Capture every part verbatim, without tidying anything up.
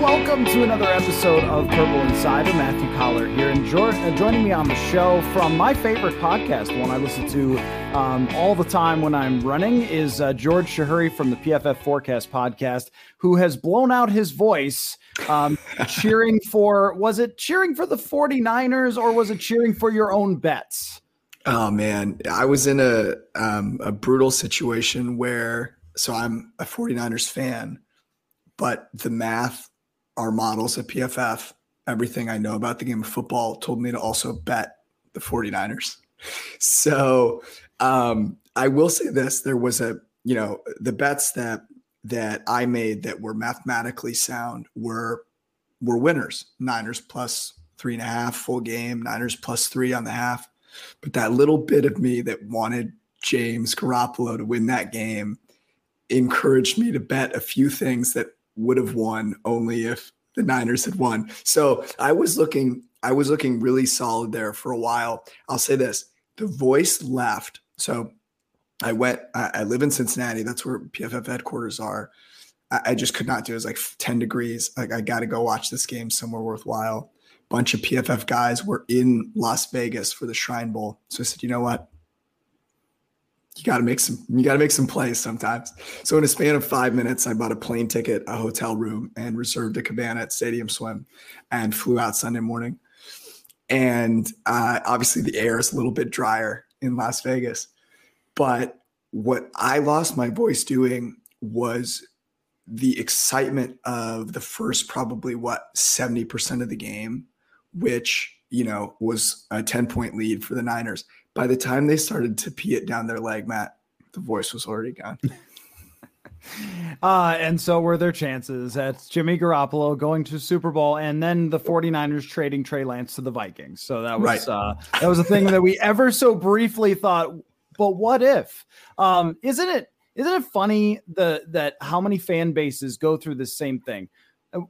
Welcome to another episode of Purple Insider. Matthew Collard here, and jo- uh, joining me on the show from my favorite podcast, one I listen to um, all the time when I'm running, is uh, George Shahuri from the P F F Forecast podcast, who has blown out his voice um, cheering for, was it cheering for the 49ers or was it cheering for your own bets? Oh man, I was in a, um, a brutal situation where, so I'm a 49ers fan, but the math, our models at P F F, everything I know about the game of football told me to also bet the 49ers. So um, I will say this, there was a, you know, the bets that, that I made that were mathematically sound were, were winners. Niners plus three and a half full game, Niners plus three on the half. But that little bit of me that wanted James Garoppolo to win that game encouraged me to bet a few things that would have won only if the Niners had won. So I was looking, I was looking really solid there for a while. I'll say this, the voice left. So I went, I, I live in Cincinnati. That's where P F F headquarters are. I, I just could not do it. It was like ten degrees. Like I got to go watch this game somewhere worthwhile. Bunch of P F F guys were in Las Vegas for the Shrine Bowl. So I said, you know what? You got to make some, you got to make some plays sometimes. So in a span of five minutes, I bought a plane ticket, a hotel room, and reserved a cabana at Stadium Swim and flew out Sunday morning. And uh, obviously the air is a little bit drier in Las Vegas, but what I lost my voice doing was the excitement of the first, probably what, seventy percent of the game, which, you know, was a ten point lead for the Niners. By the time they started to pee it down their leg, Matt, the voice was already gone. uh, and so were their chances at Jimmy Garoppolo going to Super Bowl and then the 49ers trading Trey Lance to the Vikings. So that was right. uh, that was a thing that we ever so briefly thought, but what if? Um, isn't it isn't it funny the that how many fan bases go through the same thing?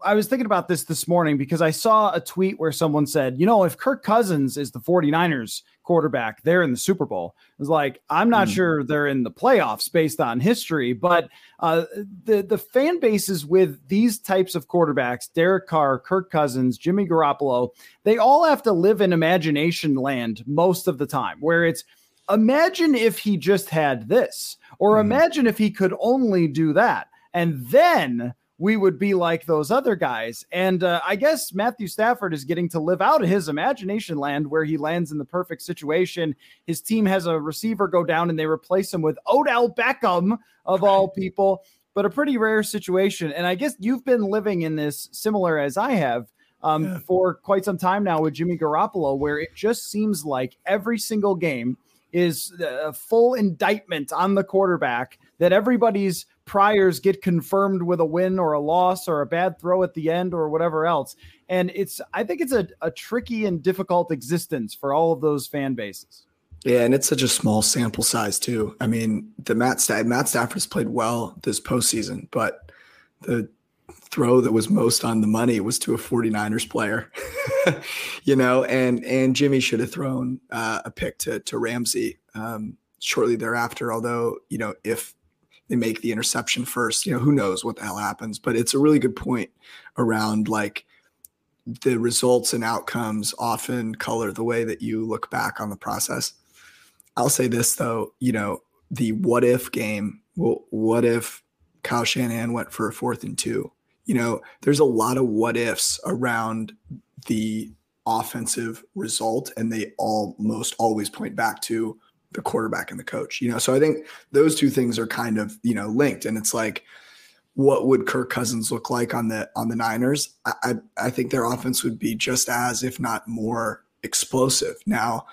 I was thinking about this this morning because I saw a tweet where someone said, you know, if Kirk Cousins is the 49ers quarterback, they're in the Super Bowl. I was like, I'm not mm. sure they're in the playoffs based on history, but uh, the, the fan bases with these types of quarterbacks, Derek Carr, Kirk Cousins, Jimmy Garoppolo, they all have to live in imagination land most of the time where it's, imagine if he just had this, or mm. imagine if he could only do that. And then we would be like those other guys. And uh, I guess Matthew Stafford is getting to live out his imagination land where he lands in the perfect situation. His team has a receiver go down and they replace him with Odell Beckham, of all people, but a pretty rare situation. And I guess you've been living in this similar as I have um, yeah. for quite some time now with Jimmy Garoppolo, where it just seems like every single game is a full indictment on the quarterback, that everybody's priors get confirmed with a win or a loss or a bad throw at the end or whatever else. And it's, I think it's a, a tricky and difficult existence for all of those fan bases. Yeah. And it's such a small sample size too. I mean, the Matt Staff, Matt Stafford's played well this postseason, but the throw that was most on the money was to a 49ers player, you know, and, and Jimmy should have thrown uh, a pick to, to Ramsey um, shortly thereafter. Although, you know, if they make the interception first, you know, who knows what the hell happens, but it's a really good point around like the results and outcomes often color the way that you look back on the process. I'll say this though, you know, the what if game, well, what if Kyle Shanahan went for a fourth and two? You know, there's a lot of what ifs around the offensive result, and they almost always point back to the quarterback and the coach, you know? So I think those two things are kind of, you know, linked, and it's like, what would Kirk Cousins look like on the, on the Niners? I, I, I think their offense would be just as, if not more explosive. Now,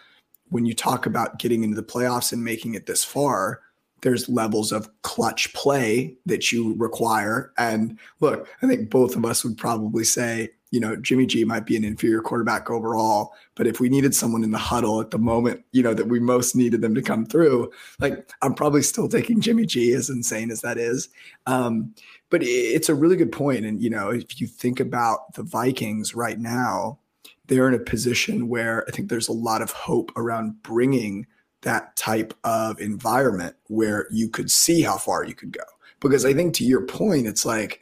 when you talk about getting into the playoffs and making it this far, there's levels of clutch play that you require. And look, I think both of us would probably say, you know, Jimmy G might be an inferior quarterback overall, but if we needed someone in the huddle at the moment, you know, that we most needed them to come through, like, I'm probably still taking Jimmy G, as insane as that is. Um, but it's a really good point. And, you know, if you think about the Vikings right now, they're in a position where I think there's a lot of hope around bringing that type of environment where you could see how far you could go. Because I think, to your point, it's like,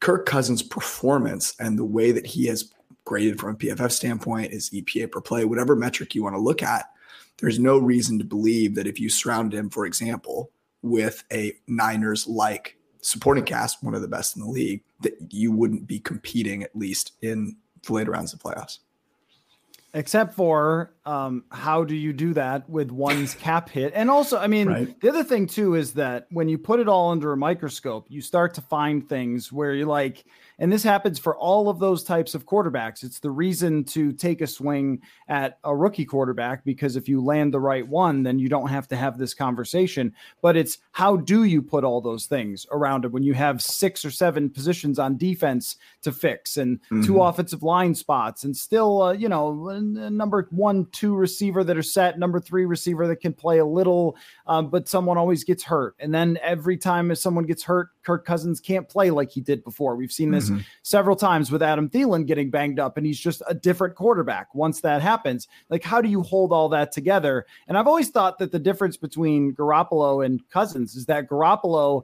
Kirk Cousins' performance and the way that he has graded from a P F F standpoint, is E P A per play, whatever metric you want to look at, there's no reason to believe that if you surround him, for example, with a Niners-like supporting cast, one of the best in the league, that you wouldn't be competing, at least in the later rounds of the playoffs. Except for um, how do you do that with one's cap hit? And also, I mean, right. The other thing too is that when you put it all under a microscope, you start to find things where you're like, and this happens for all of those types of quarterbacks. It's the reason to take a swing at a rookie quarterback, because if you land the right one, then you don't have to have this conversation. But it's, how do you put all those things around it when you have six or seven positions on defense to fix, and mm-hmm. two offensive line spots, and still, uh, you know, number one, two receiver that are set, number three receiver that can play a little, um, but someone always gets hurt. And then every time if someone gets hurt, Kirk Cousins can't play like he did before. We've seen this mm-hmm. several times with Adam Thielen getting banged up, and he's just a different quarterback once that happens. Like, how do you hold all that together? And I've always thought that the difference between Garoppolo and Cousins is that Garoppolo,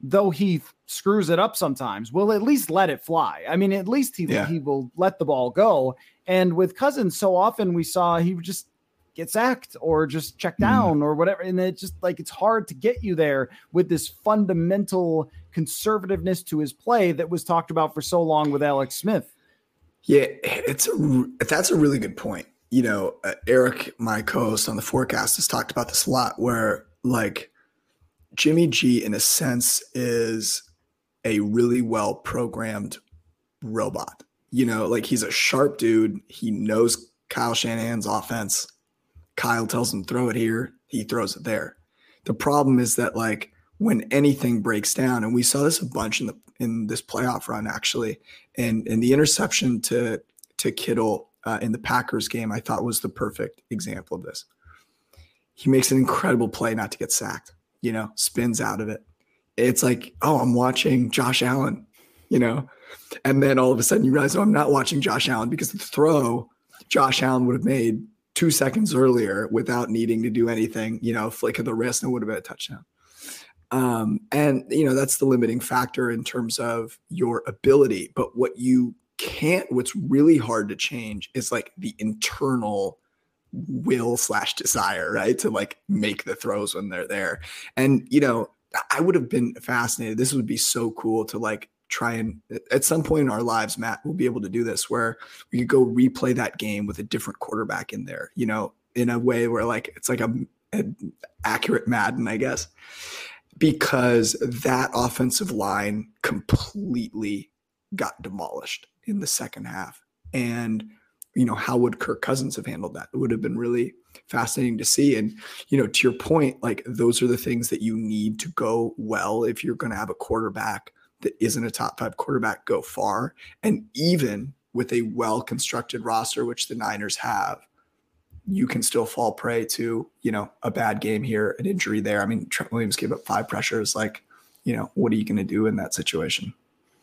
though he screws it up sometimes, will at least let it fly. I mean, at least he, yeah. he will let the ball go. And with Cousins, so often we saw he would just get sacked or just check down mm. or whatever. And it's just like, it's hard to get you there with this fundamental conservativeness to his play that was talked about for so long with Alex Smith. Yeah, it's a, that's a really good point. You know, uh, Eric, my co-host on the Forecast, has talked about this a lot, where like Jimmy G, in a sense, is a really well-programmed robot. You know, like, he's a sharp dude. He knows Kyle Shanahan's offense. Kyle tells him, throw it here. He throws it there. The problem is that, like, when anything breaks down, and we saw this a bunch in the in this playoff run, actually, and, and the interception to, to Kittle uh, in the Packers game, I thought, was the perfect example of this. He makes an incredible play not to get sacked, you know, spins out of it. It's like, oh, I'm watching Josh Allen, you know, and then all of a sudden you realize, oh, I'm not watching Josh Allen, because the throw Josh Allen would have made two seconds earlier without needing to do anything, you know, flick of the wrist, and it would have been a touchdown. Um, and, you know, that's the limiting factor in terms of your ability. But what you can't, what's really hard to change is like the internal will slash desire, right? To like make the throws when they're there. And, you know, I would have been fascinated. This would be so cool to like try and at some point in our lives, Matt, we'll be able to do this, where we could go replay that game with a different quarterback in there, you know, in a way where like, it's like a, a accurate Madden, I guess, because that offensive line completely got demolished in the second half. And, you know, how would Kirk Cousins have handled that? It would have been really fascinating to see. And, you know, to your point, like, those are the things that you need to go well if you're going to have a quarterback that isn't a top five quarterback go far. And even with a well-constructed roster, which the Niners have, you can still fall prey to, you know, a bad game here, an injury there. I mean, Trent Williams gave up five pressures. Like, you know, what are you going to do in that situation?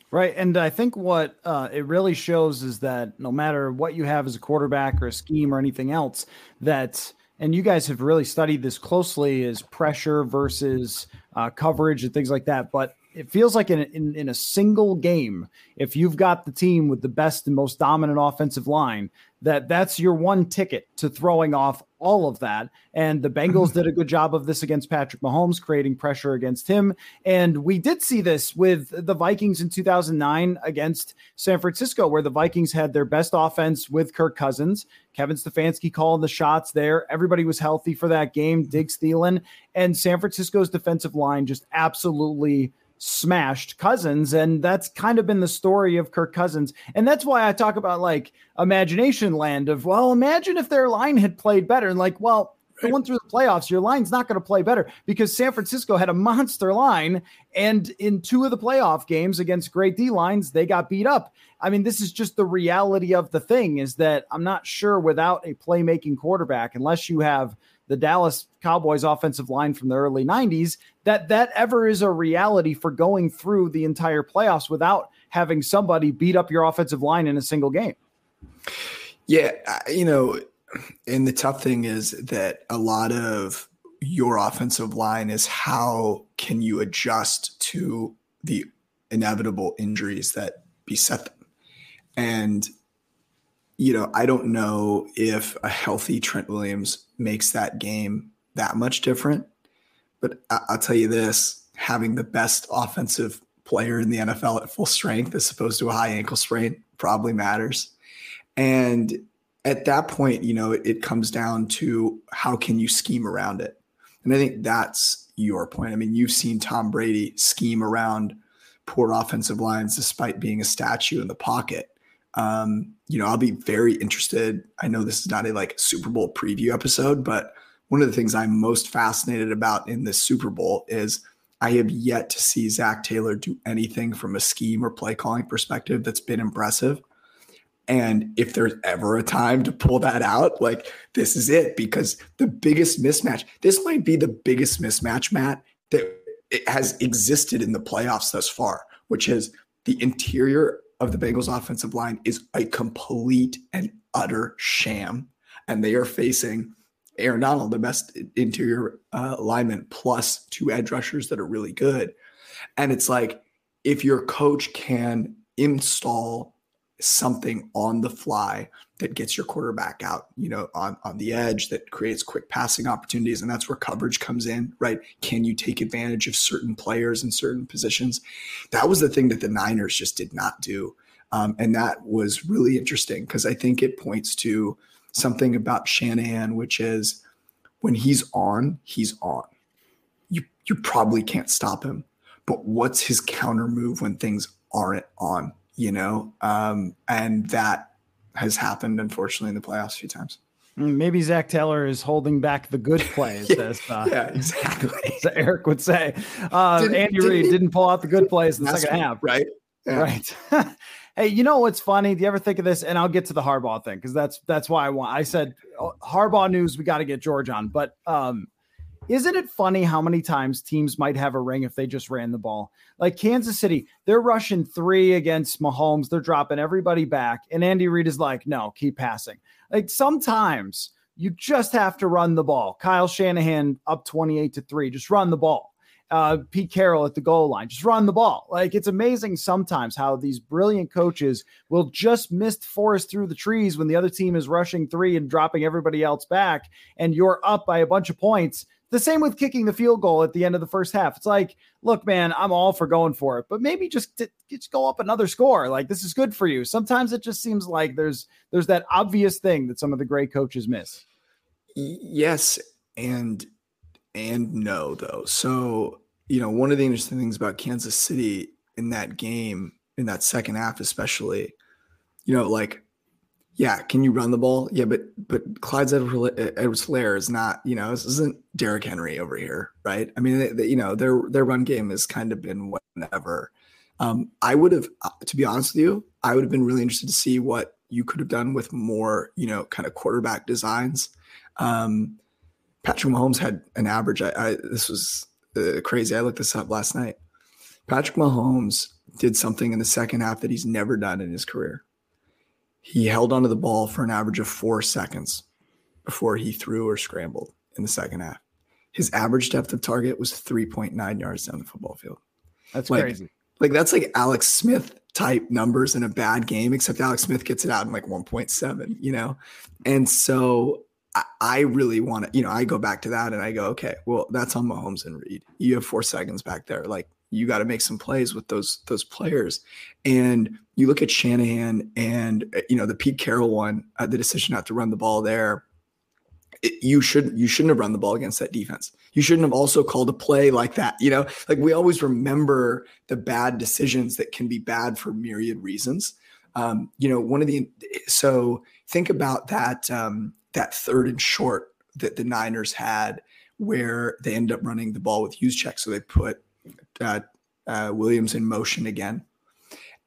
Right. And I think what uh, it really shows is that no matter what you have as a quarterback or a scheme or anything else, that, and you guys have really studied this closely, is pressure versus uh, coverage and things like that. But it feels like in, in, in a single game, if you've got the team with the best and most dominant offensive line, that that's your one ticket to throwing off all of that. And the Bengals did a good job of this against Patrick Mahomes, creating pressure against him. And we did see this with the Vikings in two thousand nine against San Francisco, where the Vikings had their best offense with Kirk Cousins. Kevin Stefanski calling the shots there. Everybody was healthy for that game, Diggs, Thielen, and San Francisco's defensive line just absolutely smashed Cousins. And that's kind of been the story of Kirk Cousins. And that's why I talk about like imagination land of, well, imagine if their line had played better. And like, well, going through the playoffs, your line's not going to play better because San Francisco had a monster line. And in two of the playoff games against great D lines, they got beat up. I mean, this is just the reality of the thing, is that I'm not sure without a playmaking quarterback, unless you have the Dallas Cowboys offensive line from the early nineties, that that ever is a reality for going through the entire playoffs without having somebody beat up your offensive line in a single game. Yeah. You know, and the tough thing is that a lot of your offensive line is how can you adjust to the inevitable injuries that beset them. And, you know, I don't know if a healthy Trent Williams makes that game that much different, but I- I'll tell you this, having the best offensive player in the N F L at full strength as opposed to a high ankle sprain probably matters. And at that point, you know, it comes down to how can you scheme around it? And I think that's your point. I mean, you've seen Tom Brady scheme around poor offensive lines despite being a statue in the pocket. Um, you know, I'll be very interested. I know this is not a like Super Bowl preview episode, but one of the things I'm most fascinated about in this Super Bowl is I have yet to see Zac Taylor do anything from a scheme or play calling perspective that's been impressive. And if there's ever a time to pull that out, like this is it, because the biggest mismatch, this might be the biggest mismatch, Matt, that it has existed in the playoffs thus far, which is the interior of the Bengals offensive line is a complete and utter sham. And they are facing Aaron Donald, the best interior uh, lineman, plus two edge rushers that are really good. And it's like, if your coach can install something on the fly that gets your quarterback out, you know, on, on the edge, that creates quick passing opportunities. And that's where coverage comes in, right? Can you take advantage of certain players in certain positions? That was the thing that the Niners just did not do. Um, and that was really interesting because I think it points to something about Shanahan, which is when he's on, he's on. You, you probably can't stop him, but what's his counter move when things aren't on? You know, um, and that has happened, unfortunately, in the playoffs a few times. Maybe Zac Taylor is holding back the good plays, yeah, as, uh, yeah, exactly. as Eric would say. Uh, didn't, Andy Reid didn't, didn't pull out the good plays in the second half. Right. Yeah. Right. Hey, you know what's funny? Do you ever think of this? And I'll get to the Harbaugh thing because that's that's why I want. I said oh, Harbaugh news, we got to get George on. But um, isn't it funny how many times teams might have a ring if they just ran the ball? Like Kansas City, they're rushing three against Mahomes. They're dropping everybody back. And Andy Reid is like, no, keep passing. Like sometimes you just have to run the ball. Kyle Shanahan up twenty-eight to three, just run the ball. Uh, Pete Carroll at the goal line, just run the ball. Like it's amazing sometimes how these brilliant coaches will just miss the forest through the trees when the other team is rushing three and dropping everybody else back. And you're up by a bunch of points. The same with kicking the field goal at the end of the first half. It's like, look, man, I'm all for going for it, but maybe just, t- just go up another score. Like this is good for you. Sometimes it just seems like there's, there's that obvious thing that some of the great coaches miss. Yes. And, and no, though. So, you know, one of the interesting things about Kansas City in that game, in that second half, especially, you know, like, yeah, can you run the ball? Yeah, but but Clyde Edwards-Helaire is not, you know, this isn't Derrick Henry over here, right? I mean, they, they, you know, their their run game has kind of been whatever. Um, I would have, to be honest with you, I would have been really interested to see what you could have done with more, you know, kind of quarterback designs. Um, Patrick Mahomes had an average. I, I this was uh, crazy. I looked this up last night. Patrick Mahomes did something in the second half that he's never done in his career. He held onto the ball for an average of four seconds before he threw or scrambled in the second half. His average depth of target was three point nine yards down the football field. That's like, crazy. Like that's like Alex Smith type numbers in a bad game, except Alex Smith gets it out in like one point seven, you know? And so I, I really want to, you know, I go back to that and I go, okay, well, that's on Mahomes and Reid. You have four seconds back there. Like, you got to make some plays with those those players. And you look at Shanahan and, you know, the Pete Carroll one, uh, the decision not to run the ball there. It, you shouldn't you shouldn't have run the ball against that defense. You shouldn't have also called a play like that. You know, like we always remember the bad decisions that can be bad for myriad reasons. Um, you know, one of the so think about that um, that third and short that the Niners had where they end up running the ball with Juszczyk. So they put uh, uh, Williams in motion again.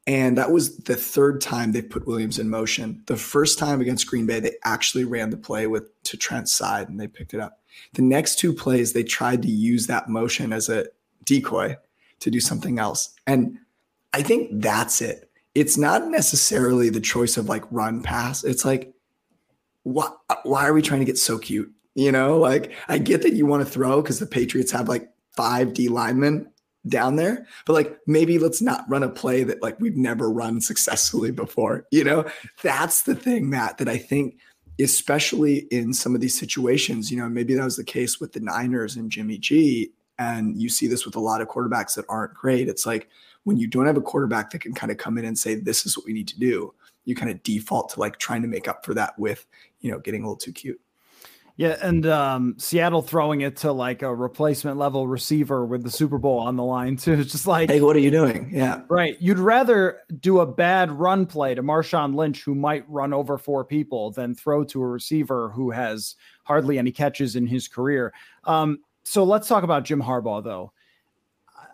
And that was the third time they put Williams in motion. The first time against Green Bay, they actually ran the play with to Trent's side and they picked it up. The next two plays, they tried to use that motion as a decoy to do something else. And I think that's it. It's not necessarily the choice of like run pass. It's like, why, why are we trying to get so cute? You know, like I get that you want to throw because the Patriots have like five D linemen down there, but like maybe let's not run a play that like we've never run successfully before. You know, that's the thing, Matt, that I think, especially in some of these situations, you know, maybe that was the case with the Niners and Jimmy G, and you see this with a lot of quarterbacks that aren't great. It's like when you don't have a quarterback that can kind of come in and say, this is what we need to do, you kind of default to like trying to make up for that with, you know, getting a little too cute. Yeah, and um, Seattle throwing it to like a replacement level receiver with the Super Bowl on the line too. It's just like, hey, what are you doing? Yeah, right. You'd rather do a bad run play to Marshawn Lynch, who might run over four people, than throw to a receiver who has hardly any catches in his career. Um, so let's talk about Jim Harbaugh, though.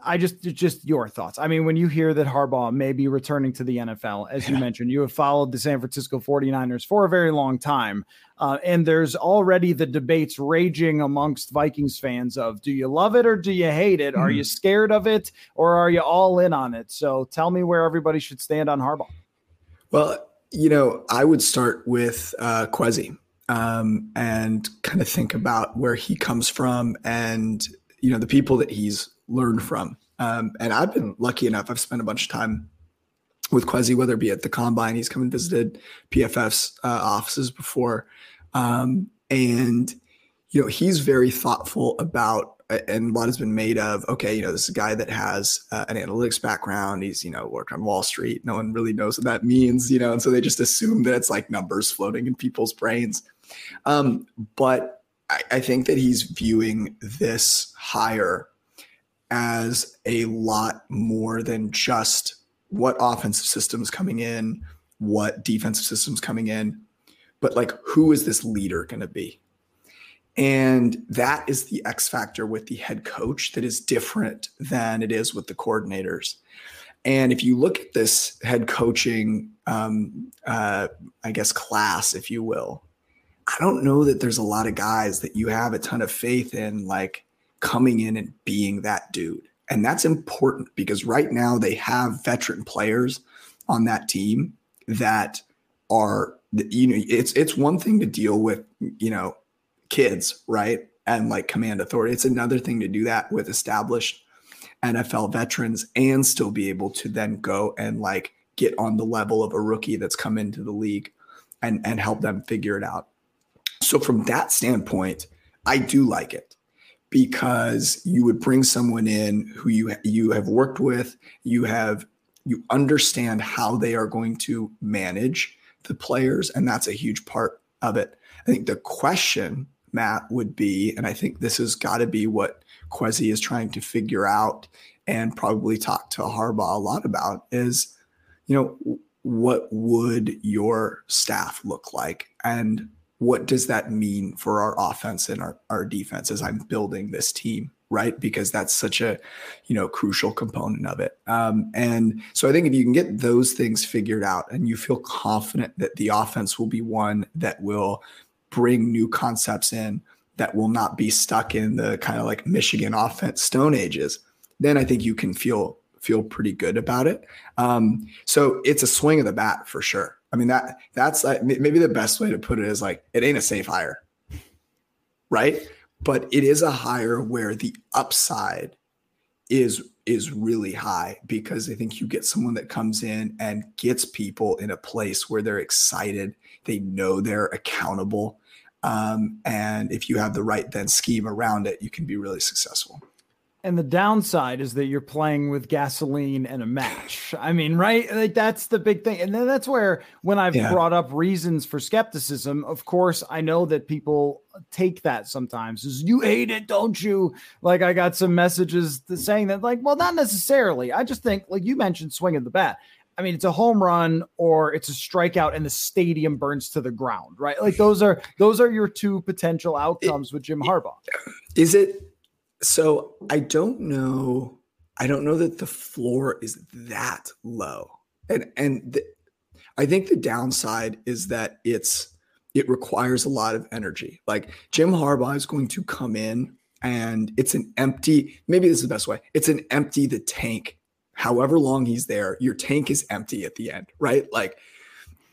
I just, just your thoughts. I mean, when you hear that Harbaugh may be returning to the N F L, as yeah. you mentioned, you have followed the San Francisco forty-niners for a very long time. Uh, and there's already the debates raging amongst Vikings fans of, do you love it or do you hate it? Mm-hmm. Are you scared of it or are you all in on it? So tell me where everybody should stand on Harbaugh. Well, you know, I would start with uh, Kwesi um, and kind of think about where he comes from and, you know, the people that he's learn from. Um, and I've been lucky enough. I've spent a bunch of time with Kwesi, whether it be at the combine, he's come and visited P F F's uh, offices before. Um, and, you know, he's very thoughtful about, and a lot has been made of, okay, you know, this is a guy that has uh, an analytics background. He's, you know, worked on Wall Street. No one really knows what that means, you know, and so they just assume that it's like numbers floating in people's brains. Um, but I, I think that he's viewing this hire as a lot more than just what offensive system's coming in, what defensive system's coming in, but like, who is this leader going to be? And that is the X factor with the head coach that is different than it is with the coordinators. And if you look at this head coaching, um, uh, I guess, class, if you will, I don't know that there's a lot of guys that you have a ton of faith in, like, coming in and being that dude. And that's important because right now they have veteran players on that team that are, you know, it's, it's one thing to deal with, you know, kids, right? And like command authority. It's another thing to do that with established N F L veterans and still be able to then go and like get on the level of a rookie that's come into the league and, and help them figure it out. So from that standpoint, I do like it, because you would bring someone in who you you have worked with, you have you understand how they are going to manage the players, and that's a huge part of it. I think the question, Matt, would be, and I think this has got to be what Kwesi is trying to figure out and probably talk to Harbaugh a lot about, is, you know, what would your staff look like? And what does that mean for our offense and our, our defense as I'm building this team, right? Because that's such a, you know, crucial component of it. Um, and so I think if you can get those things figured out and you feel confident that the offense will be one that will bring new concepts in, that will not be stuck in the kind of like Michigan offense stone ages, then I think you can feel feel pretty good about it. Um, so it's a swing of the bat for sure. I mean, that that's like, maybe the best way to put it is like, it ain't a safe hire, right? But it is a hire where the upside is is really high, because I think you get someone that comes in and gets people in a place where they're excited, they know they're accountable. Um, and if you have the right then scheme around it, you can be really successful. And the downside is that you're playing with gasoline and a match. I mean, right? Like that's the big thing. And then that's where, when I've yeah. brought up reasons for skepticism, of course, I know that people take that sometimes is you hate it, don't you? Like, I got some messages saying that, like, well, not necessarily. I just think, like you mentioned, swinging the bat. I mean, it's a home run or it's a strikeout and the stadium burns to the ground, right? Like those are those are your two potential outcomes it, with Jim Harbaugh. Is it so I don't know. I don't know that the floor is that low. And and the, I think the downside is that it's it requires a lot of energy. Like Jim Harbaugh is going to come in and it's an empty, maybe this is the best way. It's an empty the tank. However long he's there, your tank is empty at the end, right? Like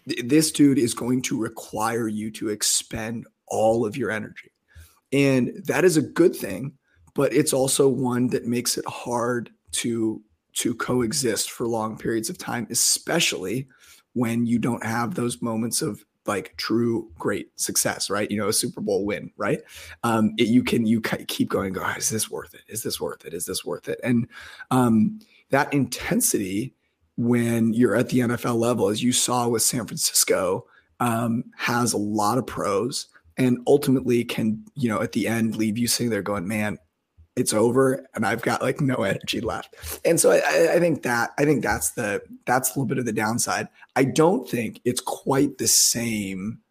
th- this dude is going to require you to expend all of your energy. And that is a good thing, but it's also one that makes it hard to, to coexist for long periods of time, especially when you don't have those moments of like true great success, right? You know, a Super Bowl win, right? Um, it, you can, you keep going, go, oh, is this worth it? Is this worth it? Is this worth it? And, um, that intensity when you're at the N F L level, as you saw with San Francisco, um, has a lot of pros and ultimately can, you know, at the end leave you sitting there going, man, it's over and I've got like no energy left. And so I, I think that, I think that's the, that's a little bit of the downside. I don't think it's quite the same.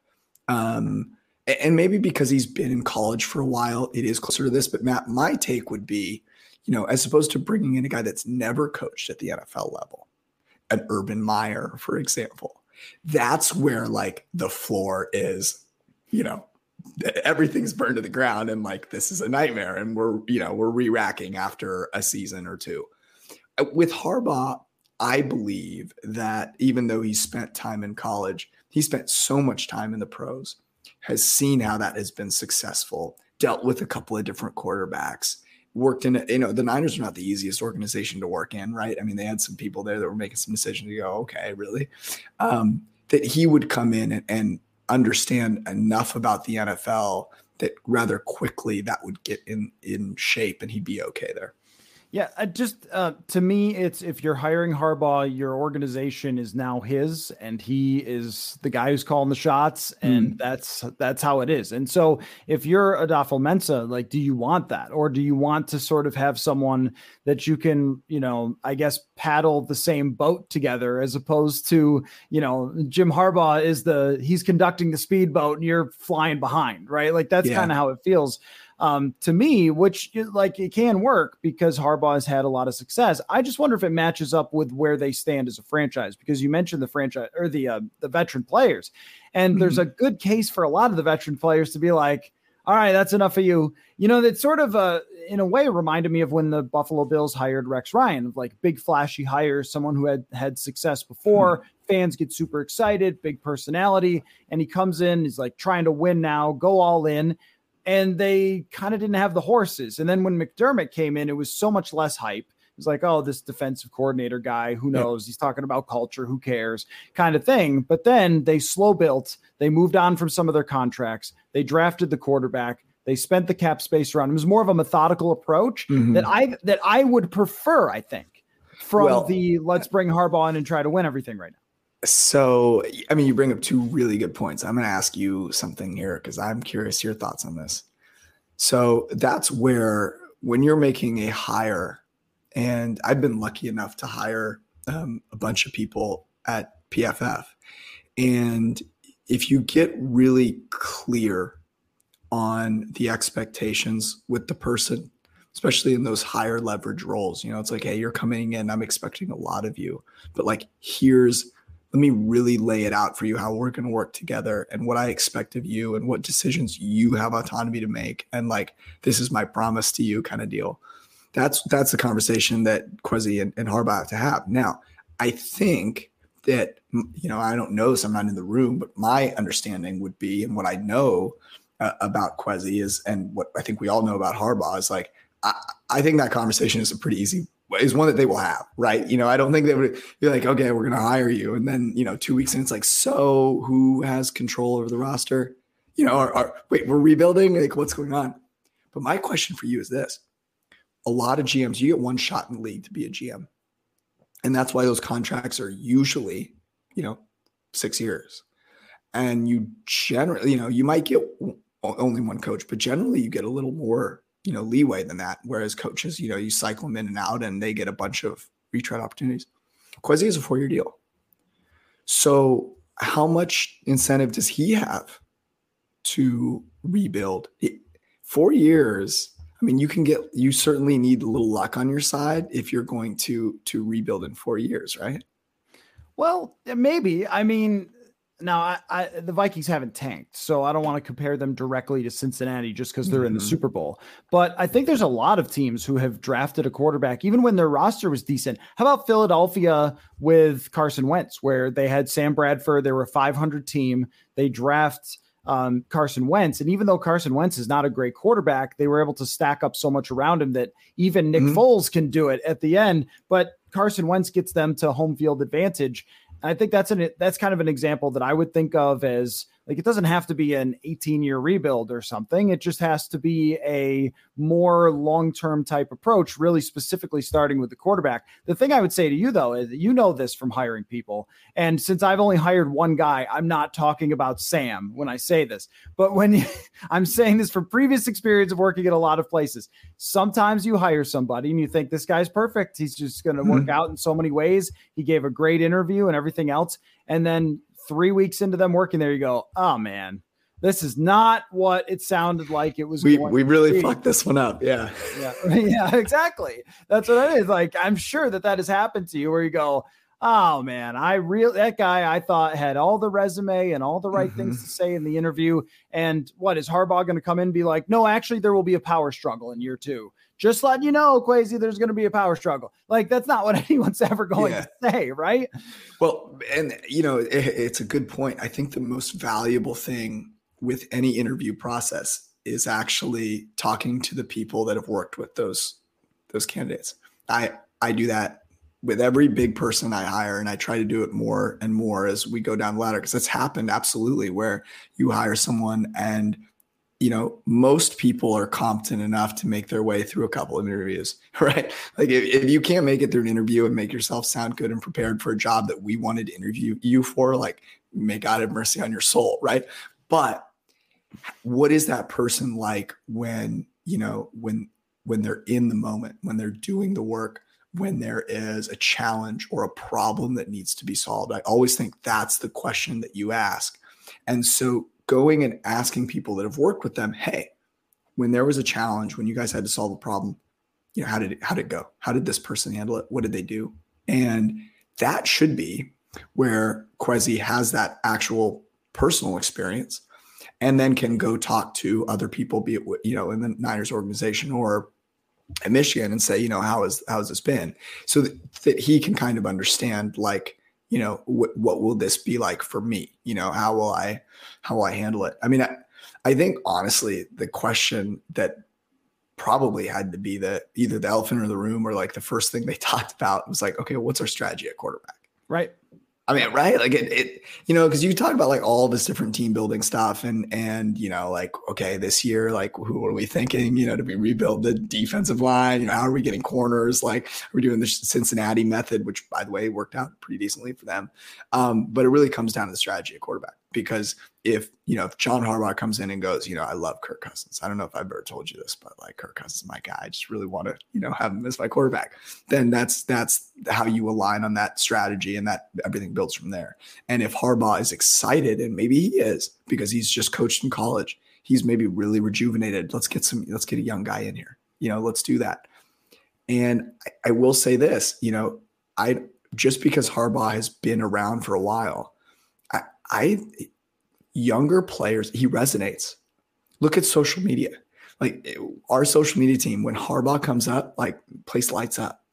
Um, and maybe because he's been in college for a while, it is closer to this, but Matt, my take would be, you know, as opposed to bringing in a guy that's never coached at the N F L level, an Urban Meyer, for example, that's where like the floor is, you know, everything's burned to the ground and like, this is a nightmare. And we're, you know, we're re-racking after a season or two. With Harbaugh, I believe that even though he spent time in college, he spent so much time in the pros, has seen how that has been successful, dealt with a couple of different quarterbacks, worked in, you know, the Niners are not the easiest organization to work in, right? I mean, they had some people there that were making some decisions to go, okay, really? Um, that he would come in and, and understand enough about the N F L that rather quickly that would get in, in shape and he'd be okay there. Yeah, I just uh, to me, it's if you're hiring Harbaugh, your organization is now his, and he is the guy who's calling the shots, and mm. that's that's how it is. And so, if you're Adofo-Mensah, like, do you want that, or do you want to sort of have someone that you can, you know, I guess paddle the same boat together, as opposed to, you know, Jim Harbaugh is the he's conducting the speedboat and you're flying behind, right? Like that's yeah. kind of how it feels. Um, to me, which like it can work because Harbaugh has had a lot of success. I just wonder if it matches up with where they stand as a franchise, because you mentioned the franchise or the, uh, the veteran players. And mm-hmm. there's a good case for a lot of the veteran players to be like, all right, that's enough of you. You know, that sort of, uh, in a way reminded me of when the Buffalo Bills hired Rex Ryan, of like big flashy hires, someone who had had success before. Mm-hmm. Fans get super excited, big personality. And he comes in, he's like trying to win now, go all in. And they kind of didn't have the horses. And then when McDermott came in, it was so much less hype. It was like, oh, this defensive coordinator guy, who knows? Yeah. He's talking about culture, who cares, kind of thing. But then they slow built. They moved on from some of their contracts. They drafted the quarterback. They spent the cap space around. It was more of a methodical approach mm-hmm. that I that I would prefer, I think, from well, the let's bring Harbaugh in and try to win everything right now. So, I mean, you bring up two really good points. I'm going to ask you something here because I'm curious your thoughts on this. So that's where when you're making a hire, and I've been lucky enough to hire um, a bunch of people at P F F. And if you get really clear on the expectations with the person, especially in those higher leverage roles, you know, it's like, hey, you're coming in, I'm expecting a lot of you, but like, here's let me really lay it out for you how we're going to work together and what I expect of you and what decisions you have autonomy to make. And like, this is my promise to you kind of deal. That's, that's the conversation that Kwesi and, and Harbaugh have to have. Now, I think that, you know, I don't know this, I'm not in the room, but my understanding would be, and what I know uh, about Kwesi is, and what I think we all know about Harbaugh is like, I, I think that conversation is a pretty easy is one that they will have, right? You know, I don't think they would be like, okay, we're going to hire you. And then, you know, two weeks in, it's like, so who has control over the roster? You know, or, or, wait, we're rebuilding? Like, what's going on? But my question for you is this. A lot of G Ms, you get one shot in the league to be a G M. And that's why those contracts are usually, you know, six years. And you generally, you know, you might get only one coach, but generally you get a little more, you know, leeway than that. Whereas coaches, you know, you cycle them in and out and they get a bunch of retread opportunities. Kwesi is a four-year deal. So how much incentive does he have to rebuild? Four years, I mean, you can get, you certainly need a little luck on your side if you're going to, to rebuild in four years, right? Well, maybe. I mean, now I, I, the Vikings haven't tanked, so I don't want to compare them directly to Cincinnati just because they're mm-hmm. in the Super Bowl. But I think there's a lot of teams who have drafted a quarterback, even when their roster was decent. How about Philadelphia with Carson Wentz, where they had Sam Bradford, they were a five hundred team. They draft um, Carson Wentz. And even though Carson Wentz is not a great quarterback, they were able to stack up so much around him that even Nick mm-hmm. Foles can do it at the end. But Carson Wentz gets them to home field advantage. And I think that's an, that's kind of an example that I would think of as, like, it doesn't have to be an eighteen year rebuild or something. It just has to be a more long-term type approach, really specifically starting with the quarterback. The thing I would say to you though, is that you know this from hiring people. And since I've only hired one guy, I'm not talking about Sam when I say this, but when I'm saying this from previous experience of working at a lot of places, sometimes you hire somebody and you think this guy's perfect. He's just going to work mm-hmm. out in so many ways. He gave a great interview and everything else. And then three weeks into them working there, you go, oh man, this is not what it sounded like it was. We we really be. fucked this one up. Yeah. Yeah. Yeah, exactly. That's what it is. Like, I'm sure that that has happened to you where you go, oh man, I really, that guy I thought had all the resume and all the right mm-hmm. things to say in the interview. And what is Harbaugh going to come in and be like, no, actually there will be a power struggle in year two. Just letting you know, Kwesi, there's going to be a power struggle. Like, that's not what anyone's ever going yeah. to say, right? Well, and, you know, it, it's a good point. I think the most valuable thing with any interview process is actually talking to the people that have worked with those those candidates. I, I do that with every big person I hire, and I try to do it more and more as we go down the ladder, because that's happened absolutely where you hire someone and – you know, most people are competent enough to make their way through a couple of interviews, right? Like if, if you can't make it through an interview and make yourself sound good and prepared for a job that we wanted to interview you for, like, may God have mercy on your soul, right? But what is that person like when, you know, when, when they're in the moment, when they're doing the work, when there is a challenge or a problem that needs to be solved? I always think that's the question that you ask. And so going and asking people that have worked with them, hey, when there was a challenge, when you guys had to solve a problem, you know, how did it, how did it go? How did this person handle it? What did they do? And that should be where Kwesi has that actual personal experience and then can go talk to other people, be it, you know, in the Niners organization or in Michigan and say, you know, how is, how's this been? So that, that he can kind of understand, like, you know, what, what will this be like for me? You know, how will I, how will I handle it? I mean, I, I think honestly, the question that probably had to be the, either the elephant in the room or like the first thing they talked about was like, okay, what's our strategy at quarterback? Right. I mean, right. Like it, it you know, cause you talk about like all this different team building stuff and, and, you know, like, okay, this year, like, who are we thinking, you know, do we rebuild the defensive line? You know, how are we getting corners? Like we're doing the Cincinnati method, which by the way, worked out pretty decently for them. Um, but it really comes down to the strategy at quarterback, because if, you know, if John Harbaugh comes in and goes, you know, I love Kirk Cousins. I don't know if I've ever told you this, but like Kirk Cousins is my guy. I just really want to, you know, have him as my quarterback. Then that's, that's how you align on that strategy and that everything builds from there. And if Harbaugh is excited, and maybe he is because he's just coached in college, he's maybe really rejuvenated. Let's get some, let's get a young guy in here. You know, let's do that. And I, I will say this, you know, I, just because Harbaugh has been around for a while, I, I, younger players, he resonates. Look at social media. Like our social media team, when Harbaugh comes up, like place lights up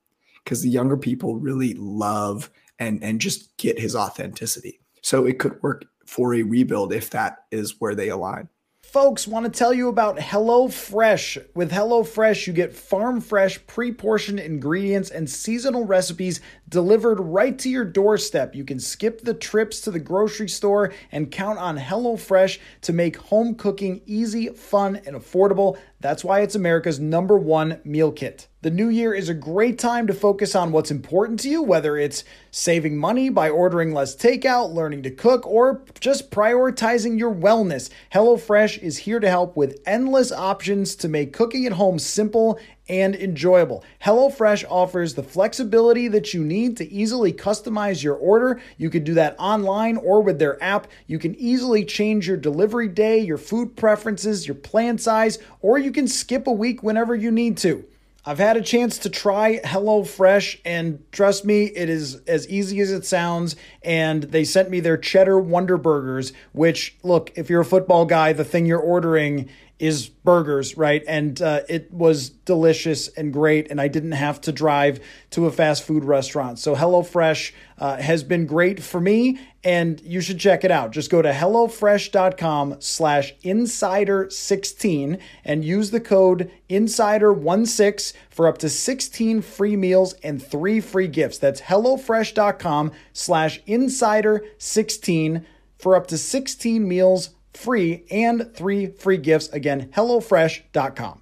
because the younger people really love and, and just get his authenticity. So it could work for a rebuild if that is where they align. Folks, want to tell you about HelloFresh. With HelloFresh, you get farm-fresh, pre-portioned ingredients and seasonal recipes delivered right to your doorstep. You can skip the trips to the grocery store and count on HelloFresh to make home cooking easy, fun, and affordable. That's why it's America's number one meal kit. The new year is a great time to focus on what's important to you, whether it's saving money by ordering less takeout, learning to cook, or just prioritizing your wellness. HelloFresh is here to help with endless options to make cooking at home simple and enjoyable. HelloFresh offers the flexibility that you need to easily customize your order. You can do that online or with their app. You can easily change your delivery day, your food preferences, your plan size, or you can skip a week whenever you need to. I've had a chance to try HelloFresh, and trust me, it is as easy as it sounds, and they sent me their Cheddar Wonder Burgers, which, look, if you're a football guy, the thing you're ordering is burgers, right? And uh, it was delicious and great, and I didn't have to drive to a fast food restaurant. So HelloFresh uh, has been great for me, and you should check it out. Just go to hello fresh dot com slash insider sixteen and use the code insider sixteen for up to sixteen free meals and three free gifts. That's hello fresh dot com slash insider sixteen for up to sixteen meals free and three free gifts. Again, hello fresh dot com.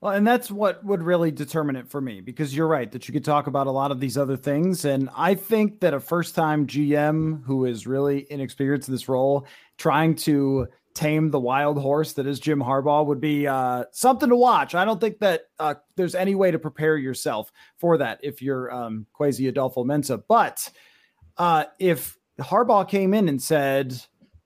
Well, and that's what would really determine it for me, because you're right that you could talk about a lot of these other things. And I think that a first-time G M who is really inexperienced in this role, trying to tame the wild horse that is Jim Harbaugh, would be uh, something to watch. I don't think that uh, there's any way to prepare yourself for that if you're um, Kwesi Adofo-Mensah. But uh, if Harbaugh came in and said,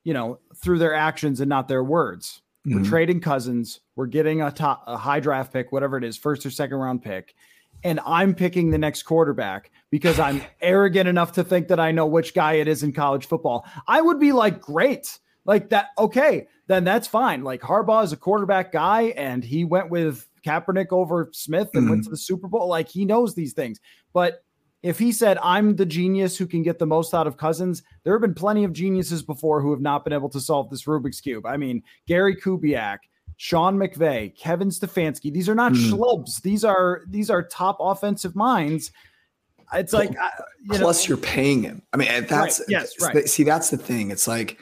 you know, through their actions and not their words, we're trading Cousins, we're getting a top, a high draft pick, whatever it is, first or second round pick, and I'm picking the next quarterback because I'm arrogant enough to think that I know which guy it is in college football, I would be like, great, like that. Okay, then that's fine. Like, Harbaugh is a quarterback guy, and he went with Kaepernick over Smith and mm-hmm. went to the Super Bowl. Like, he knows these things. But if he said, I'm the genius who can get the most out of Cousins, there have been plenty of geniuses before who have not been able to solve this Rubik's Cube. I mean, Gary Kubiak, Sean McVay, Kevin Stefanski. These are not mm. schlubs. These are these are top offensive minds. It's like, well, I, you plus know. You're paying him. I mean, that's right. Yes, right. See, that's the thing. It's like,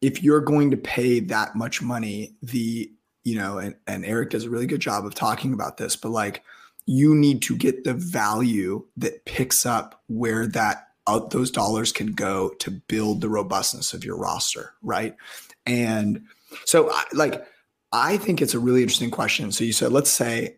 if you're going to pay that much money, the you know, and, and Eric does a really good job of talking about this, but like, you need to get the value that picks up where that uh, those dollars can go to build the robustness of your roster, right? And so, I, like, I think it's a really interesting question. So you said, let's say,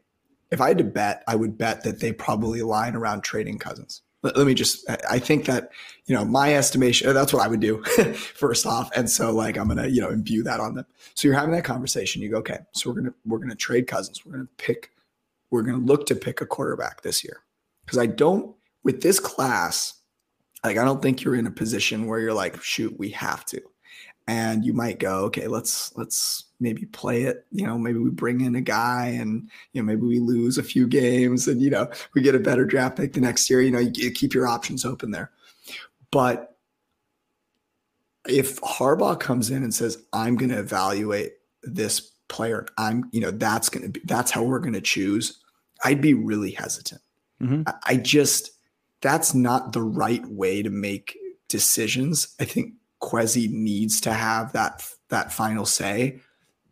if I had to bet, I would bet that they probably line around trading Cousins. Let, let me just, I think that, you know, my estimation, that's what I would do first off. And so, like, I'm going to, you know, imbue that on them. So you're having that conversation. You go, okay, so we're going to, we're going to trade Cousins. We're going to pick We're going to look to pick a quarterback this year, because I don't, with this class, like, I don't think you're in a position where you're like, shoot, we have to. And you might go, okay, let's, let's maybe play it. You know, maybe we bring in a guy and, you know, maybe we lose a few games and, you know, we get a better draft pick the next year. You know, you, you keep your options open there. But if Harbaugh comes in and says, I'm going to evaluate this player, I'm, you know, that's going to be, that's how we're going to choose, I'd be really hesitant. Mm-hmm. I, I just, that's not the right way to make decisions. I think Kwesi needs to have that, that final say,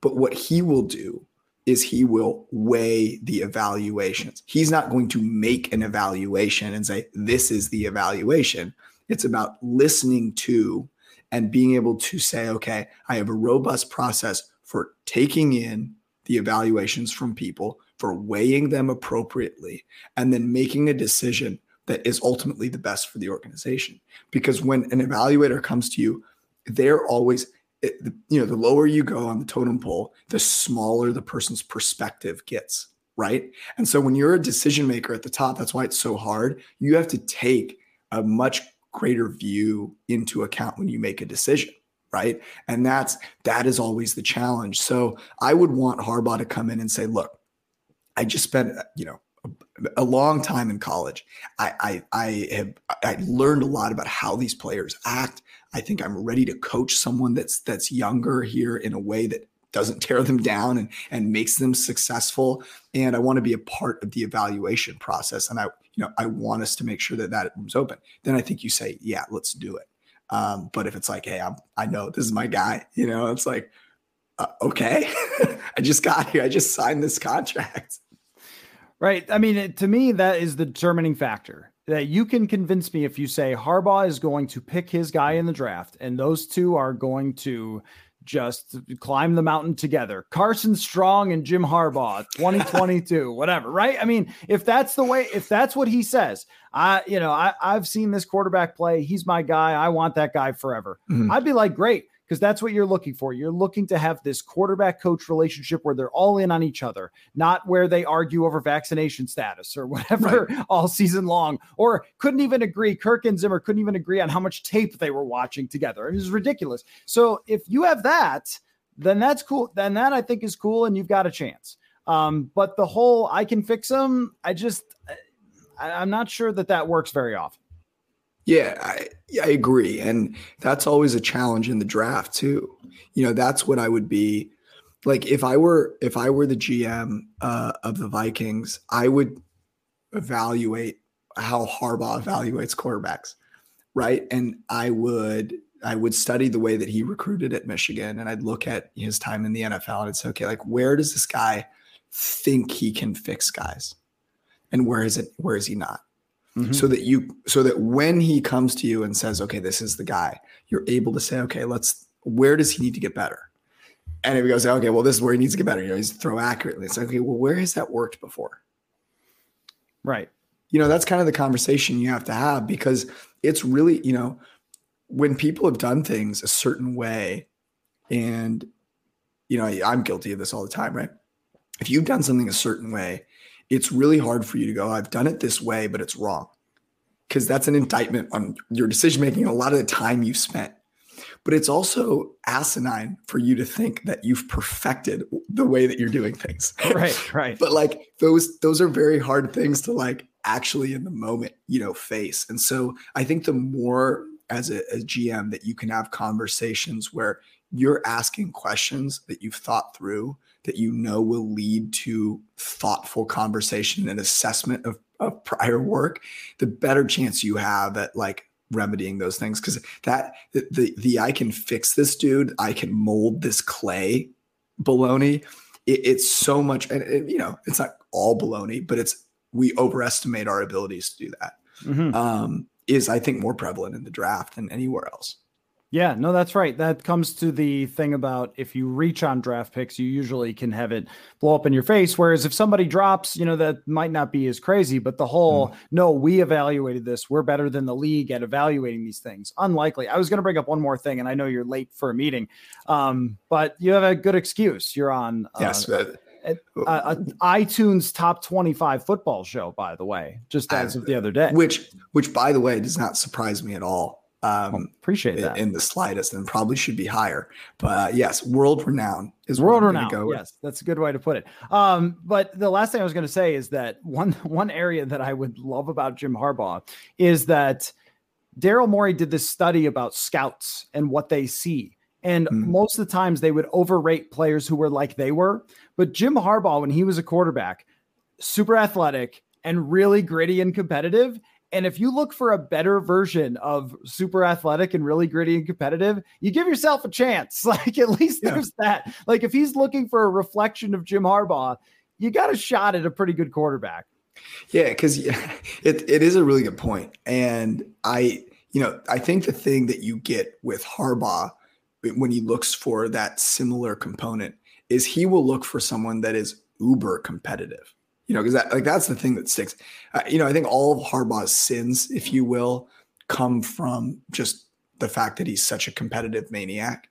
but what he will do is he will weigh the evaluations. He's not going to make an evaluation and say, this is the evaluation. It's about listening to and being able to say, okay, I have a robust process for taking in the evaluations from people, for weighing them appropriately, and then making a decision that is ultimately the best for the organization. Because when an evaluator comes to you, they're always, you know, the lower you go on the totem pole, the smaller the person's perspective gets, right? And so when you're a decision maker at the top, that's why it's so hard. You have to take a much greater view into account when you make a decision, right? And that's, that is always the challenge. So I would want Harbaugh to come in and say, look, I just spent, you know, a long time in college. I, I, I have I learned a lot about how these players act. I think I'm ready to coach someone that's that's younger here in a way that doesn't tear them down and and makes them successful. And I want to be a part of the evaluation process. And I, you know, I want us to make sure that that room's open. Then I think you say, yeah, let's do it. Um, but if it's like, hey, I'm, I know this is my guy, you know, it's like, uh, okay, I just got here. I just signed this contract. Right. I mean, to me, that is the determining factor, that you can convince me if you say Harbaugh is going to pick his guy in the draft and those two are going to just climb the mountain together. Carson Strong and Jim Harbaugh, twenty twenty-two, whatever. Right. I mean, if that's the way, if that's what he says, I, you know, I, I've seen this quarterback play. He's my guy. I want that guy forever. Mm-hmm. I'd be like, great. Because that's what you're looking for. You're looking to have this quarterback coach relationship where they're all in on each other, not where they argue over vaccination status or whatever right. all season long, or couldn't even agree. Kirk and Zimmer couldn't even agree on how much tape they were watching together. It was ridiculous. So if you have that, then that's cool. Then that I think is cool. And you've got a chance. Um, but the whole, I can fix them. I just, I, I'm not sure that that works very often. Yeah, I, I agree. And that's always a challenge in the draft too. You know, that's what I would be like if I were, if I were the G M uh, of the Vikings, I would evaluate how Harbaugh evaluates quarterbacks. Right. And I would, I would study the way that he recruited at Michigan, and I'd look at his time in the N F L, and it's okay. Like, where does this guy think he can fix guys? And where is it? Where is he not? Mm-hmm. So that you, so that when he comes to you and says, okay, this is the guy, you're able to say, okay, let's, where does he need to get better? And if he goes, okay, well, this is where he needs to get better. You know, he's throw accurately. It's like, okay, well, where has that worked before? Right. You know, that's kind of the conversation you have to have, because it's really, you know, when people have done things a certain way, and, you know, I'm guilty of this all the time, right? If you've done something a certain way, it's really hard for you to go, I've done it this way, but it's wrong. Because that's an indictment on your decision-making and a lot of the time you've spent. But it's also asinine for you to think that you've perfected the way that you're doing things. Right, right. But like those, those are very hard things to like actually in the moment, you know, face. And so I think the more as a, a G M that you can have conversations where you're asking questions that you've thought through, that you know will lead to thoughtful conversation and assessment of, of prior work, the better chance you have at like remedying those things. Because that the, the the I can fix this dude, I can mold this clay baloney. It, it's so much, and it, you know, it's not all baloney, but it's we overestimate our abilities to do that. Mm-hmm. Um, is I think more prevalent in the draft than anywhere else. Yeah, no, that's right. That comes to the thing about if you reach on draft picks, you usually can have it blow up in your face. Whereas if somebody drops, you know, that might not be as crazy, but the whole, mm. no, we evaluated this. We're better than the league at evaluating these things. Unlikely. I was going to bring up one more thing, and I know you're late for a meeting, um, but you have a good excuse. You're on uh, yes, uh, a, a iTunes top twenty-five football show, by the way, just as I, of the other day. Which, which, by the way, does not surprise me at all. Um, well, appreciate that in the slightest, and probably should be higher, but uh, yes, world renowned is world renowned. Go yes, that's a good way to put it. Um, but the last thing I was going to say is that one, one area that I would love about Jim Harbaugh is that Daryl Morey did this study about scouts and what they see. And mm. most of the times they would overrate players who were like they were, but Jim Harbaugh, when he was a quarterback, super athletic and really gritty and competitive. And if you look for a better version of super athletic and really gritty and competitive, you give yourself a chance. Like at least yeah. there's that. Like if he's looking for a reflection of Jim Harbaugh, you got a shot at a pretty good quarterback. Yeah. Cause it, it is a really good point. And I, you know, I think the thing that you get with Harbaugh when he looks for that similar component is he will look for someone that is uber competitive. You know, because that, like, that's the thing that sticks. Uh, you know, I think all of Harbaugh's sins, if you will, come from just the fact that he's such a competitive maniac.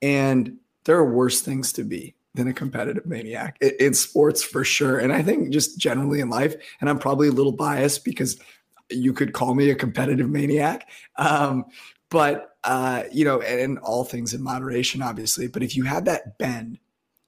And there are worse things to be than a competitive maniac in, in sports for sure. And I think just generally in life, and I'm probably a little biased because you could call me a competitive maniac. Um, but, uh, you know, and, and all things in moderation, obviously. But if you have that bend,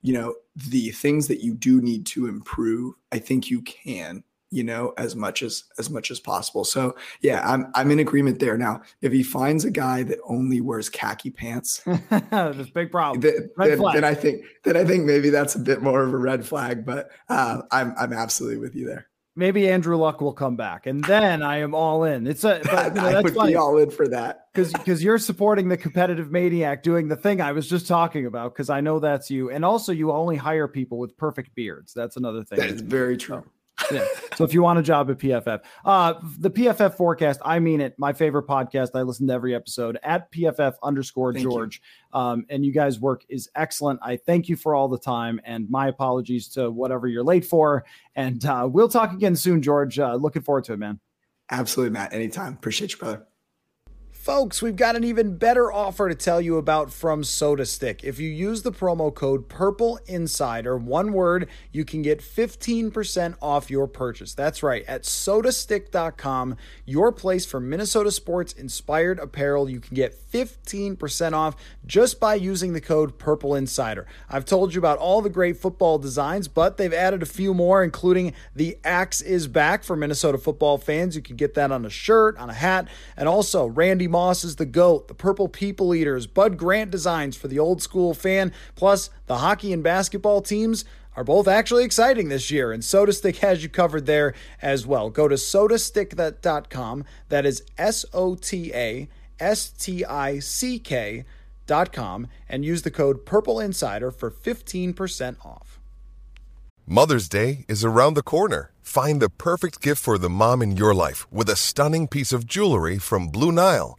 you know, the things that you do need to improve, I think you can, you know, as much as, as much as possible. So yeah, I'm, I'm in agreement there. Now, if he finds a guy that only wears khaki pants, that's a big problem. Then, red flag. then, then I think, then I think maybe that's a bit more of a red flag, but uh, I'm, I'm absolutely with you there. Maybe Andrew Luck will come back, and then I am all in. It's a, but, you know, that's I would funny. Be all in for that because because you're supporting the competitive maniac doing the thing I was just talking about. Because I know that's you, and also you only hire people with perfect beards. That's another thing. That is very true. So, yeah. So if you want a job at P F F, uh, the P F F forecast, I mean it. My favorite podcast. I listen to every episode at P F F underscore George. Um, and you guys' work is excellent. I thank you for all the time, and my apologies to whatever you're late for. And uh, we'll talk again soon, George. Uh, looking forward to it, man. Absolutely, Matt. Anytime. Appreciate you, brother. Folks, we've got an even better offer to tell you about from SodaStick. If you use the promo code PURPLEINSIDER, one word, you can get fifteen percent off your purchase. That's right, at soda stick dot com, your place for Minnesota sports-inspired apparel. You can get fifteen percent off just by using the code PURPLEINSIDER. I've told you about all the great football designs, but they've added a few more, including the Axe is Back for Minnesota football fans. You can get that on a shirt, on a hat, and also Randy Moss is the GOAT, the Purple People Eaters, Bud Grant designs for the old school fan, plus the hockey and basketball teams are both actually exciting this year, and SodaStick has you covered there as well. Go to soda stick dot com, that is S O T A S T I C K dot com, and use the code PURPLEINSIDER for fifteen percent off. Mother's Day is around the corner. Find the perfect gift for the mom in your life with a stunning piece of jewelry from Blue Nile.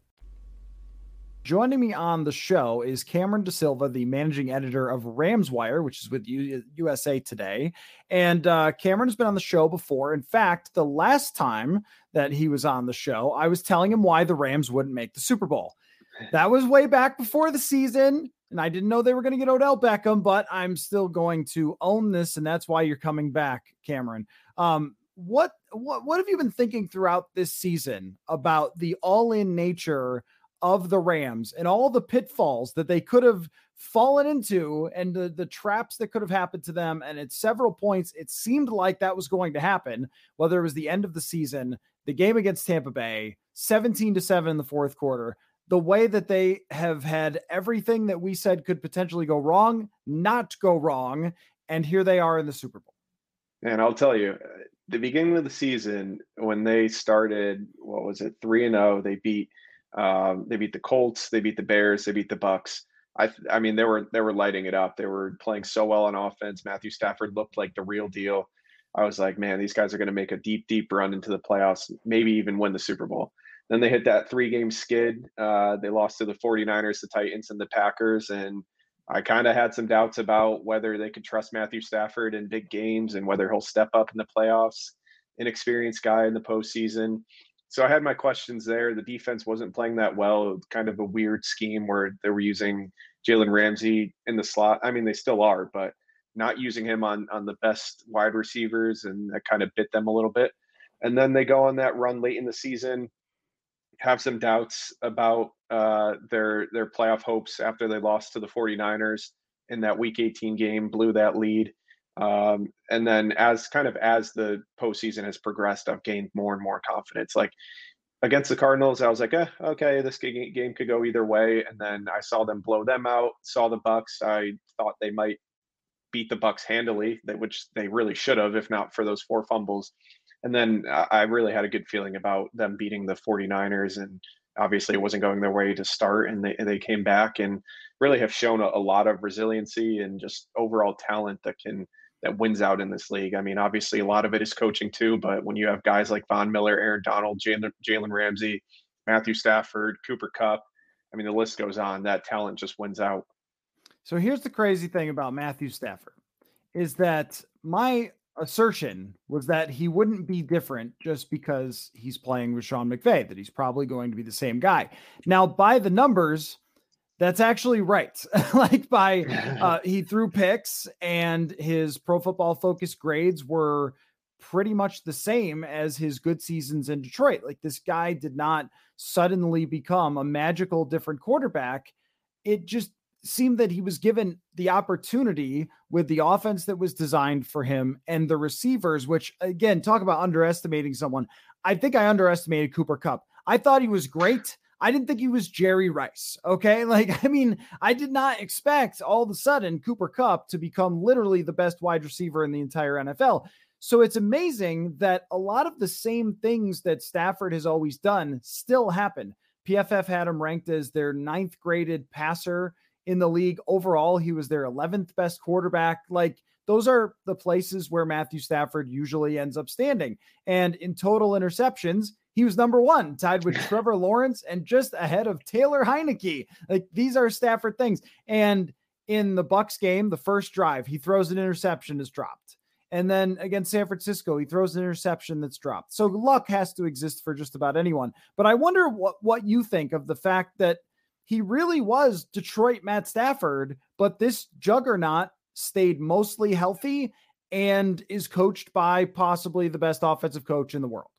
Joining me on the show is Cameron De Silva, the managing editor of RamsWire, which is with U- USA Today. And uh, Cameron's been on the show before. In fact, the last time that he was on the show, I was telling him why the Rams wouldn't make the Super Bowl. That was way back before the season, and I didn't know they were going to get Odell Beckham, but I'm still going to own this, and that's why you're coming back, Cameron. Um, what, what, what have you been thinking throughout this season about the all-in nature of the Rams and all the pitfalls that they could have fallen into and the, the traps that could have happened to them? And at several points, it seemed like that was going to happen, whether it was the end of the season, the game against Tampa Bay, seventeen to seven in the fourth quarter, the way that they have had everything that we said could potentially go wrong, not go wrong. And here they are in the Super Bowl. And I'll tell you, the beginning of the season, when they started, what was it? Three and oh, they beat, Um, they beat the Colts, they beat the Bears, they beat the Bucks. I, I mean, they were they were lighting it up. They were playing so well on offense. Matthew Stafford looked like the real deal. I was like, man, these guys are going to make a deep, deep run into the playoffs, maybe even win the Super Bowl. Then they hit that three-game skid. Uh, they lost to the forty-niners, the Titans, and the Packers. And I kind of had some doubts about whether they could trust Matthew Stafford in big games and whether he'll step up in the playoffs, inexperienced guy in the postseason. So I had my questions there. The defense wasn't playing that well. It was kind of a weird scheme where they were using Jalen Ramsey in the slot. I mean, they still are, but not using him on on the best wide receivers, and that kind of bit them a little bit. And then they go on that run late in the season, have some doubts about uh, their their playoff hopes after they lost to the forty-niners in that week eighteen game, blew that lead. Um, and then as kind of as the postseason has progressed, I've gained more and more confidence. Like against the Cardinals, I was like, eh, okay, this game could go either way. And then I saw them blow them out, saw the Bucks. I thought they might beat the Bucks handily, which they really should have, if not for those four fumbles. And then I really had a good feeling about them beating the 49ers, and obviously it wasn't going their way to start, and they they came back and really have shown a, a lot of resiliency and just overall talent that can that wins out in this league. I mean, obviously a lot of it is coaching too, but when you have guys like Von Miller, Aaron Donald, Jalen, Jalen Ramsey, Matthew Stafford, Cooper Kupp, I mean, the list goes on. That talent just wins out. So here's the crazy thing about Matthew Stafford is that my assertion was that he wouldn't be different just because he's playing with Sean McVay, that he's probably going to be the same guy. Now, by the numbers, that's actually right. Like by uh, he threw picks and his Pro Football Focus grades were pretty much the same as his good seasons in Detroit. Like, this guy did not suddenly become a magical different quarterback. It just seemed that he was given the opportunity with the offense that was designed for him and the receivers, which, again, talk about underestimating someone. I think I underestimated Cooper Kupp. I thought he was great. I didn't think he was Jerry Rice. Okay. Like, I mean, I did not expect all of a sudden Cooper Kupp to become literally the best wide receiver in the entire N F L. So it's amazing that a lot of the same things that Stafford has always done still happen. P F F had him ranked as their ninth graded passer in the league. Overall, he was their eleventh best quarterback. Like, those are the places where Matthew Stafford usually ends up standing. And in total interceptions, he was number one, tied with Trevor Lawrence and just ahead of Taylor Heineke. Like, these are Stafford things. And in the Bucs game, the first drive, he throws an interception that's dropped. And then against San Francisco, he throws an interception that's dropped. So luck has to exist for just about anyone. But I wonder what, what you think of the fact that he really was Detroit Matt Stafford, but this juggernaut stayed mostly healthy and is coached by possibly the best offensive coach in the world.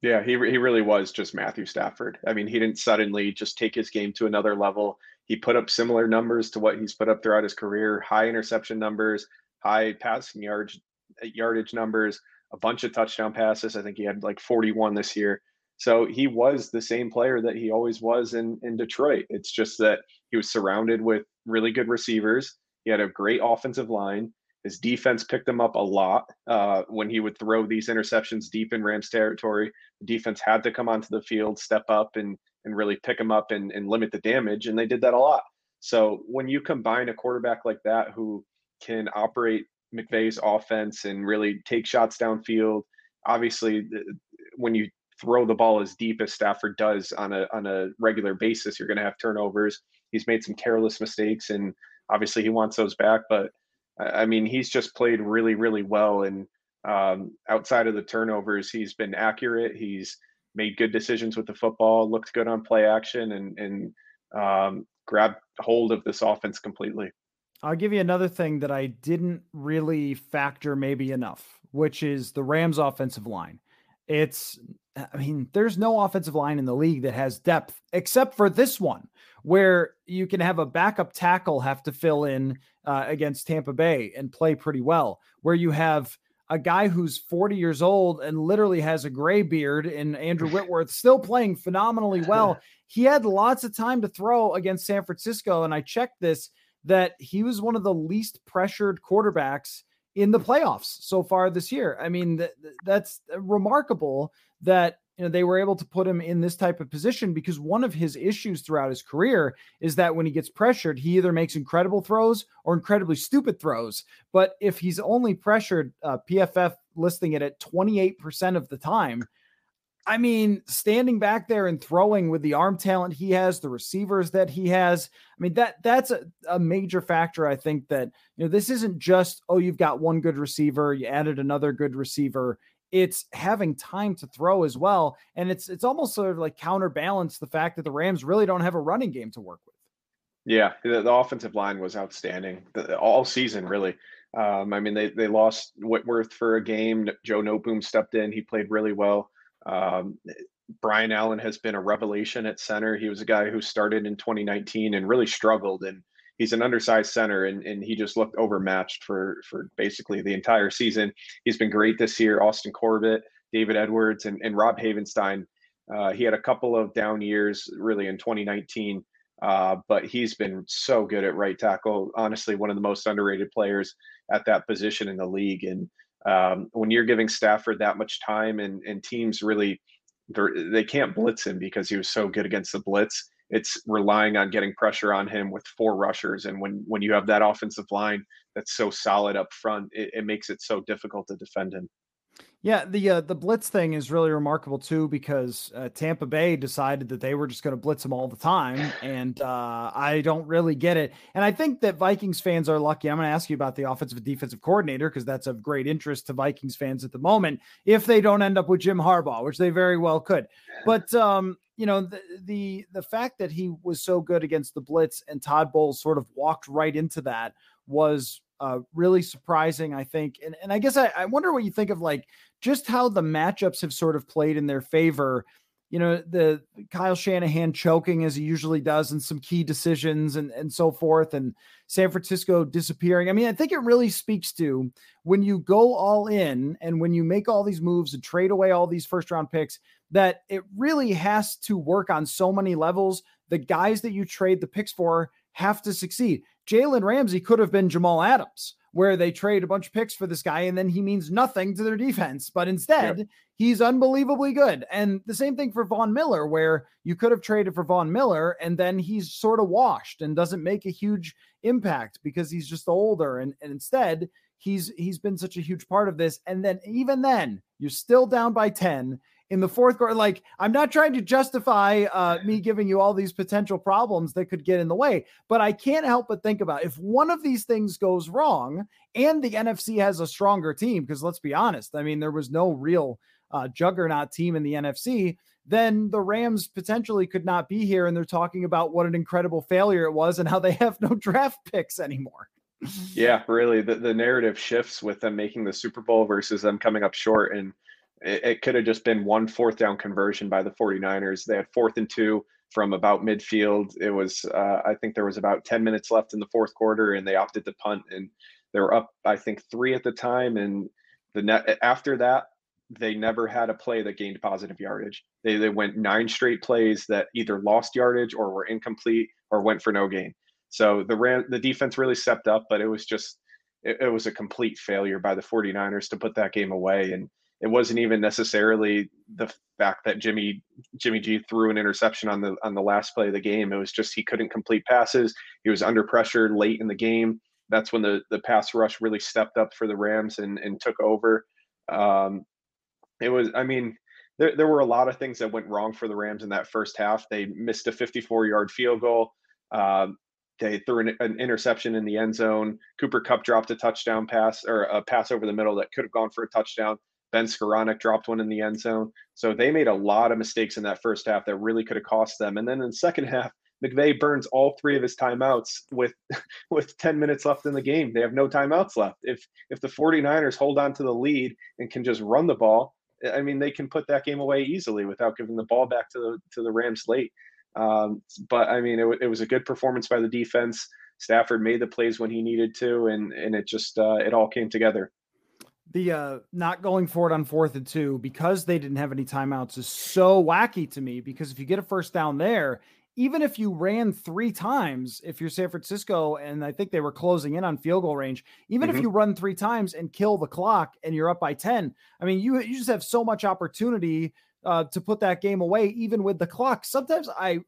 Yeah, he he really was just Matthew Stafford. I mean, he didn't suddenly just take his game to another level. He put up similar numbers to what he's put up throughout his career, high interception numbers, high passing yard, yardage numbers, a bunch of touchdown passes. I think he had like forty-one this year. So he was the same player that he always was in, in Detroit. It's just that he was surrounded with really good receivers. He had a great offensive line. His defense picked him up a lot uh, when he would throw these interceptions deep in Rams territory. The defense had to come onto the field, step up, and and really pick him up and, and limit the damage, and they did that a lot. So when you combine a quarterback like that who can operate McVay's offense and really take shots downfield, obviously when you throw the ball as deep as Stafford does on a on a regular basis, you're going to have turnovers. He's made some careless mistakes, and obviously he wants those back, but I mean, he's just played really, really well. And um, outside of the turnovers, he's been accurate. He's made good decisions with the football, looked good on play action, and, and um, grabbed hold of this offense completely. I'll give you another thing that I didn't really factor maybe enough, which is the Rams offensive line. It's, I mean, there's no offensive line in the league that has depth except for this one, where you can have a backup tackle have to fill in uh, against Tampa Bay and play pretty well, where you have a guy who's forty years old and literally has a gray beard and Andrew Whitworth still playing phenomenally well. He had lots of time to throw against San Francisco. And I checked this, that he was one of the least pressured quarterbacks in the playoffs so far this year. I mean, th- that's remarkable that, you know, they were able to put him in this type of position, because one of his issues throughout his career is that when he gets pressured, he either makes incredible throws or incredibly stupid throws. But if he's only pressured, uh, P F F listing it at twenty-eight percent of the time, I mean, standing back there and throwing with the arm talent he has, the receivers that he has, I mean, that that's a, a major factor. I think that, you know, this isn't just, oh, you've got one good receiver, you added another good receiver. It's having time to throw as well. And it's it's almost sort of like counterbalance the fact that the Rams really don't have a running game to work with. Yeah, the, the offensive line was outstanding the, all season, really. Um, I mean, they they lost Whitworth for a game. Joe Noteboom stepped in. He played really well. Um, Brian Allen has been a revelation at center. He was a guy who started in twenty nineteen and really struggled. And he's an undersized center, and, and he just looked overmatched for, for basically the entire season. He's been great this year. Austin Corbett, David Edwards, and, and Rob Havenstein. Uh, he had a couple of down years really in twenty nineteen, uh, but he's been so good at right tackle. Honestly, one of the most underrated players at that position in the league. And Um, when you're giving Stafford that much time and, and teams really, they can't blitz him because he was so good against the blitz. It's relying on getting pressure on him with four rushers. And when, when you have that offensive line that's so solid up front, it, it makes it so difficult to defend him. Yeah, the uh, the blitz thing is really remarkable, too, because uh, Tampa Bay decided that they were just going to blitz them all the time. And uh, I don't really get it. And I think that Vikings fans are lucky. I'm going to ask you about the offensive and defensive coordinator, because that's of great interest to Vikings fans at the moment, if they don't end up with Jim Harbaugh, which they very well could. But, um, you know, the, the the fact that he was so good against the blitz and Todd Bowles sort of walked right into that was Uh, really surprising, I think. And and I guess I, I wonder what you think of, like, just how the matchups have sort of played in their favor. You know, the Kyle Shanahan choking as he usually does in some key decisions and, and so forth, and San Francisco disappearing. I mean, I think it really speaks to when you go all in and when you make all these moves and trade away all these first round picks, that it really has to work on so many levels. The guys that you trade the picks for have to succeed. Jalen Ramsey could have been Jamal Adams, where they trade a bunch of picks for this guy, and then he means nothing to their defense. But instead, yep. he's unbelievably good. And the same thing for Von Miller, where you could have traded for Von Miller, and then he's sort of washed and doesn't make a huge impact because he's just older. And, and instead, he's he's been such a huge part of this. And then even then, you're still down by ten in the fourth quarter. Like, I'm not trying to justify uh, me giving you all these potential problems that could get in the way, but I can't help but think about if one of these things goes wrong and the N F C has a stronger team, because let's be honest, I mean, there was no real uh, juggernaut team in the N F C, then the Rams potentially could not be here. And they're talking about what an incredible failure it was and how they have no draft picks anymore. Yeah, really. The, the narrative shifts with them making the Super Bowl versus them coming up short. And it could have just been one fourth down conversion by the 49ers. They had fourth and two from about midfield. It was, uh, I think there was about ten minutes left in the fourth quarter, and they opted to punt, and they were up, I think, three at the time. And the net after that, they never had a play that gained positive yardage. They, they went nine straight plays that either lost yardage or were incomplete or went for no gain. So the Ram, the defense really stepped up, but it was just, it, it was a complete failure by the 49ers to put that game away. And it wasn't even necessarily the fact that Jimmy Jimmy G threw an interception on the on the last play of the game. It was just he couldn't complete passes. He was under pressure late in the game. That's when the, the pass rush really stepped up for the Rams and, and took over. Um, it was, I mean, there there were a lot of things that went wrong for the Rams in that first half. They missed a fifty-four-yard field goal. Um, they threw an, an interception in the end zone. Cooper Kupp dropped a touchdown pass or a pass over the middle that could have gone for a touchdown. Ben Skowronek dropped one in the end zone. So they made a lot of mistakes in that first half that really could have cost them. And then in the second half, McVay burns all three of his timeouts with with ten minutes left in the game. They have no timeouts left. If if the 49ers hold on to the lead and can just run the ball, I mean, they can put that game away easily without giving the ball back to the to the Rams late. Um, but, I mean, it, it was a good performance by the defense. Stafford made the plays when he needed to, and, and it just uh, it all came together. The uh, not going for it on fourth and two because they didn't have any timeouts is so wacky to me, because if you get a first down there, even if you ran three times, if you're San Francisco, and I think they were closing in on field goal range, even mm-hmm. if you run three times and kill the clock and you're up by ten, I mean, you, you just have so much opportunity uh, to put that game away, even with the clock. Sometimes I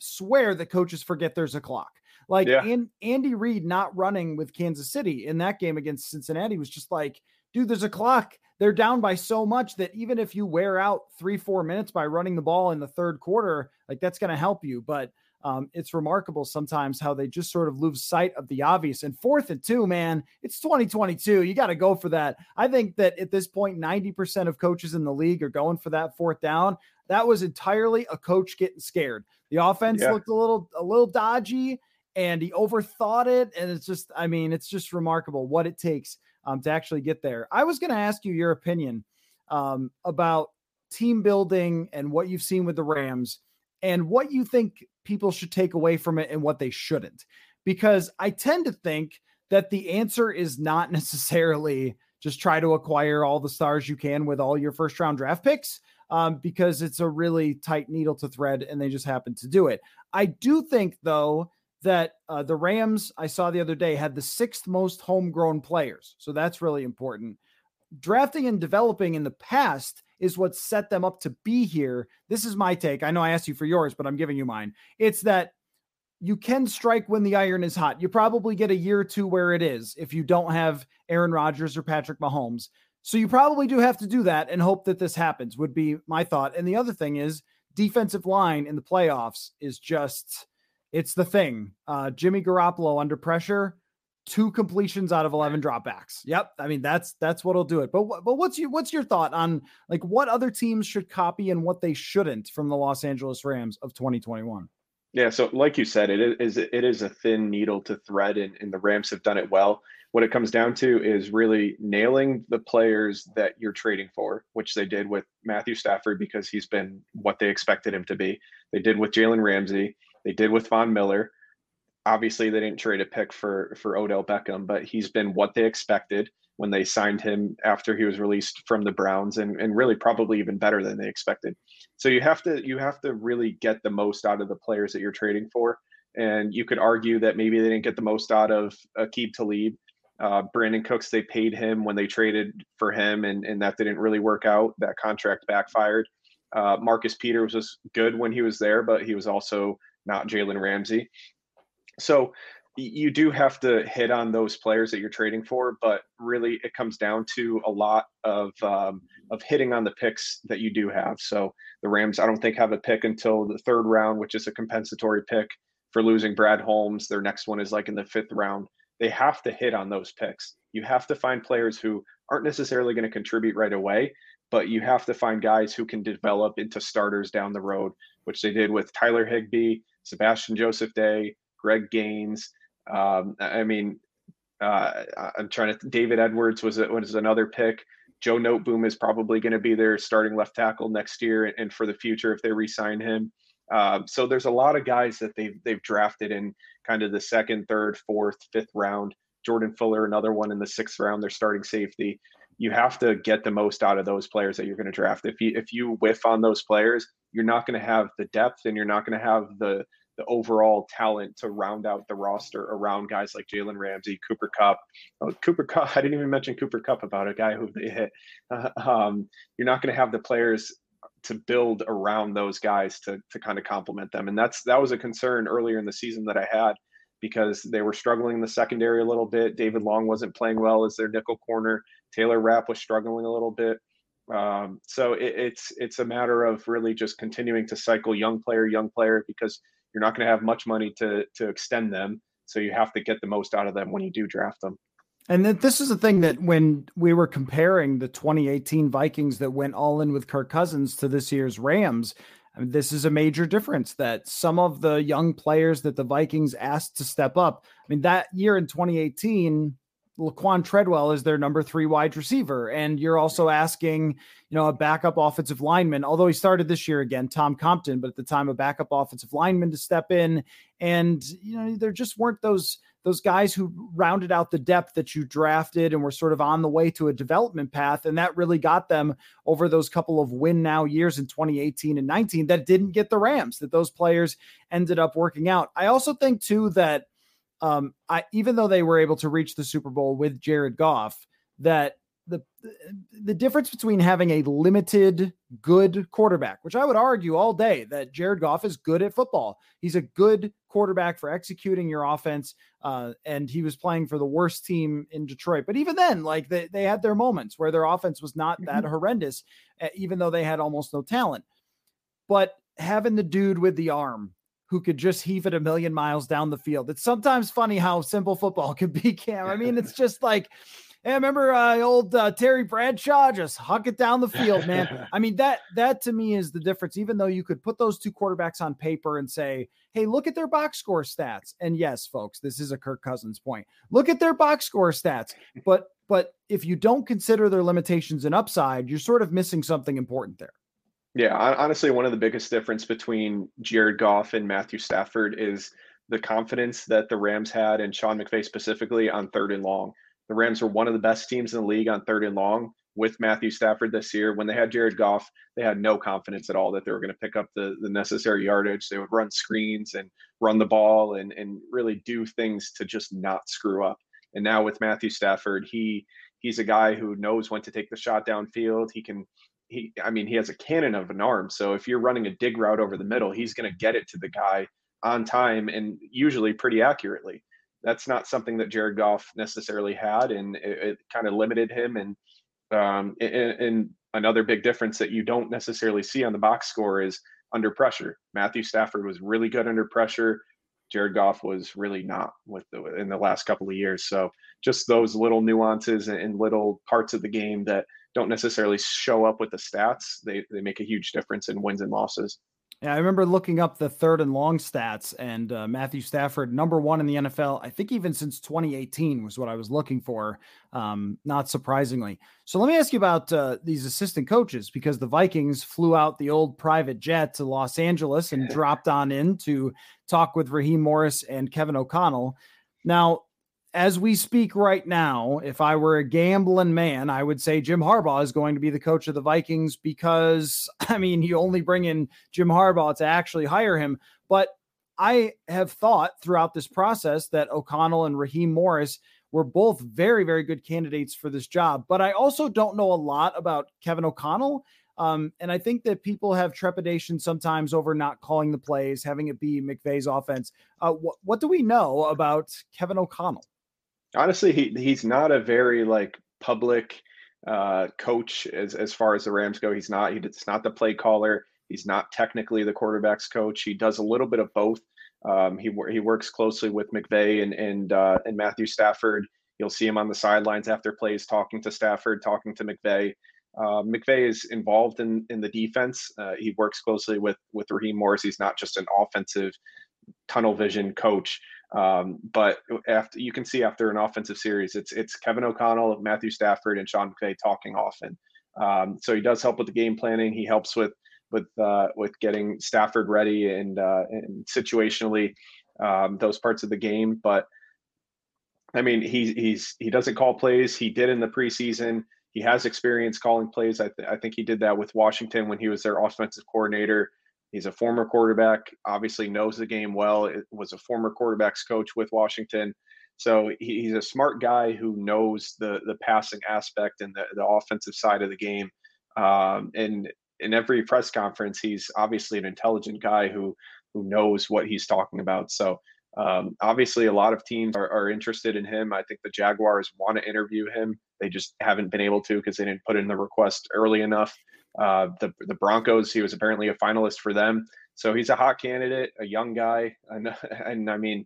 swear that coaches forget there's a clock. Like yeah. and, Andy Reid not running with Kansas City in that game against Cincinnati was just like, dude, there's a clock. They're down by so much that even if you wear out three, four minutes by running the ball in the third quarter, like that's going to help you. But um, it's remarkable sometimes how they just sort of lose sight of the obvious. And fourth and two, man, it's twenty twenty-two. You got to go for that. I think that at this point, ninety percent of coaches in the league are going for that fourth down. That was entirely a coach getting scared. The offense yeah. looked a little, a little dodgy, and he overthought it. And it's just, I mean, it's just remarkable what it takes Um, to actually get there. I was going to ask you your opinion um, about team building and what you've seen with the Rams and what you think people should take away from it and what they shouldn't, because I tend to think that the answer is not necessarily just try to acquire all the stars you can with all your first round draft picks, um, because it's a really tight needle to thread and they just happen to do it. I do think, though, that uh, the Rams, I saw the other day, had the sixth most homegrown players. So that's really important. drafting and developing in the past is what set them up to be here. This is my take. I know I asked you for yours, but I'm giving you mine. It's that you can strike when the iron is hot. You probably get a year or two where it is if you don't have Aaron Rodgers or Patrick Mahomes. So you probably do have to do that and hope that this happens would be my thought. And the other thing is defensive line in the playoffs is just, it's the thing. Uh, Jimmy Garoppolo under pressure, two completions out of eleven dropbacks. Yep. I mean, that's, that's what'll do it. But but what's your, what's your thought on like what other teams should copy and what they shouldn't from the Los Angeles Rams of twenty twenty-one? Yeah. So like you said, it is, it is a thin needle to thread, and, and the Rams have done it well. What it comes down to is really nailing the players that you're trading for, which they did with Matthew Stafford because he's been what they expected him to be. They did with Jalen Ramsey. They did with Von Miller. Obviously they didn't trade a pick for, for Odell Beckham, but he's been what they expected when they signed him after he was released from the Browns, and, and really probably even better than they expected. So you have to, you have to really get the most out of the players that you're trading for. And you could argue that maybe they didn't get the most out of Aqib Talib. Uh, Brandon Cooks, they paid him when they traded for him, and, and that didn't really work out. That contract backfired. Uh, Marcus Peters was good when he was there, but he was also not Jalen Ramsey. So you do have to hit on those players that you're trading for, but really it comes down to a lot of um, of hitting on the picks that you do have. So the Rams, I don't think, have a pick until the third round, which is a compensatory pick for losing Brad Holmes. Their next one is like in the fifth round. They have to hit on those picks. You have to find players who aren't necessarily going to contribute right away, but you have to find guys who can develop into starters down the road, which they did with Tyler Higbee, Sebastian Joseph Day, Greg Gaines. Um, I mean, uh, I'm trying to. David Edwards was a, was another pick. Joe Noteboom is probably going to be their starting left tackle next year and for the future if they re-sign him. Uh, so there's a lot of guys that they've they've drafted in kind of the second, third, fourth, fifth round. Jordan Fuller, another one in the sixth round, their starting safety. You have to get the most out of those players that you're going to draft. If you if you whiff on those players, you're not going to have the depth, and you're not going to have the the overall talent to round out the roster around guys like Jalen Ramsey, Cooper Kupp. Oh, Cooper Kupp, I didn't even mention Cooper Kupp, about a guy who they hit. Uh, um, you're not going to have the players to build around those guys to to kind of complement them. And that's that was a concern earlier in the season that I had, because they were struggling in the secondary a little bit. David Long wasn't playing well as their nickel corner. Taylor Rapp was struggling a little bit. Um, so it, it's it's a matter of really just continuing to cycle young player, young player, because you're not going to have much money to to extend them. So you have to get the most out of them when you do draft them. And that this is the thing that when we were comparing the twenty eighteen Vikings that went all in with Kirk Cousins to this year's Rams, I mean, this is a major difference, that some of the young players that the Vikings asked to step up. I mean, that year in twenty eighteen, Laquan Treadwell is their number three wide receiver. And you're also asking, you know, a backup offensive lineman, although he started this year again, Tom Compton, but at the time a backup offensive lineman to step in. And, you know, there just weren't those, those guys who rounded out the depth that you drafted and were sort of on the way to a development path. And that really got them over those couple of win now years in twenty eighteen and nineteen that didn't get the Rams, that those players ended up working out. I also think too, that Um, I, even though they were able to reach the Super Bowl with Jared Goff, that the the difference between having a limited good quarterback, which I would argue all day that Jared Goff is good at football. He's a good quarterback for executing your offense. Uh, and he was playing for the worst team in Detroit. But even then, like they, they had their moments where their offense was not that horrendous, even though they had almost no talent. But having the dude with the arm who could just heave it a million miles down the field. It's sometimes funny how simple football can be, Cam. I mean, it's just like, hey, I remember uh, old uh, Terry Bradshaw, just huck it down the field, man. I mean, that, that to me is the difference, even though you could put those two quarterbacks on paper and say, hey, look at their box score stats. And yes, folks, this is a Kirk Cousins point. Look at their box score stats. But, but if you don't consider their limitations and upside, you're sort of missing something important there. Yeah, honestly, one of the biggest difference between Jared Goff and Matthew Stafford is the confidence that the Rams had, and Sean McVay specifically, on third and long. The Rams were one of the best teams in the league on third and long with Matthew Stafford this year. When they had Jared Goff, they had no confidence at all that they were going to pick up the, the necessary yardage. They would run screens and run the ball and, and really do things to just not screw up. And now with Matthew Stafford, he... He's a guy who knows when to take the shot downfield. He can, he, I mean, he has a cannon of an arm. So if you're running a dig route over the middle, he's going to get it to the guy on time and usually pretty accurately. That's not something that Jared Goff necessarily had, and it, it kind of limited him. And, um, and, and another big difference that you don't necessarily see on the box score is under pressure. Matthew Stafford was really good under pressure. Jared Goff was really not with the, in the last couple of years. So just those little nuances and little parts of the game that don't necessarily show up with the stats, they they make a huge difference in wins and losses. Yeah, I remember looking up the third and long stats, and uh, Matthew Stafford, number one in the N F L, I think even since twenty eighteen was what I was looking for, um, not surprisingly. So let me ask you about uh, these assistant coaches, because the Vikings flew out the old private jet to Los Angeles and dropped on in to talk with Raheem Morris and Kevin O'Connell. Now, as we speak right now, if I were a gambling man, I would say Jim Harbaugh is going to be the coach of the Vikings, because, I mean, you only bring in Jim Harbaugh to actually hire him. But I have thought throughout this process that O'Connell and Raheem Morris were both very, very good candidates for this job. But I also don't know a lot about Kevin O'Connell. Um, and I think that people have trepidation sometimes over not calling the plays, having it be McVay's offense. Uh, wh- what do we know about Kevin O'Connell? Honestly, he he's not a very like public uh, coach as, as far as the Rams go. He's not, he's not the play caller. He's not technically the quarterback's coach. He does a little bit of both. Um, he he works closely with McVay and and uh, and Matthew Stafford. You'll see him on the sidelines after plays, talking to Stafford, talking to McVay. Uh, McVay is involved in in the defense. Uh, he works closely with with Raheem Morris. He's not just an offensive tunnel vision coach. Um, but after you can see after an offensive series, it's it's Kevin O'Connell, Matthew Stafford, and Sean McVay talking often. Um, so he does help with the game planning. He helps with with uh, with getting Stafford ready and uh, and situationally um, those parts of the game. But I mean, he's he's he doesn't call plays. He did in the preseason. He has experience calling plays. I th- I think he did that with Washington when he was their offensive coordinator. He's a former quarterback, obviously knows the game well. It was a former quarterback's coach with Washington. So he, he's a smart guy who knows the the passing aspect and the, the offensive side of the game. Um, and in every press conference, he's obviously an intelligent guy who who knows what he's talking about. So um, obviously a lot of teams are, are interested in him. I think the Jaguars want to interview him. They just haven't been able to because they didn't put in the request early enough. Uh, the the Broncos, he was apparently a finalist for them. So he's a hot candidate, a young guy. And, and I mean,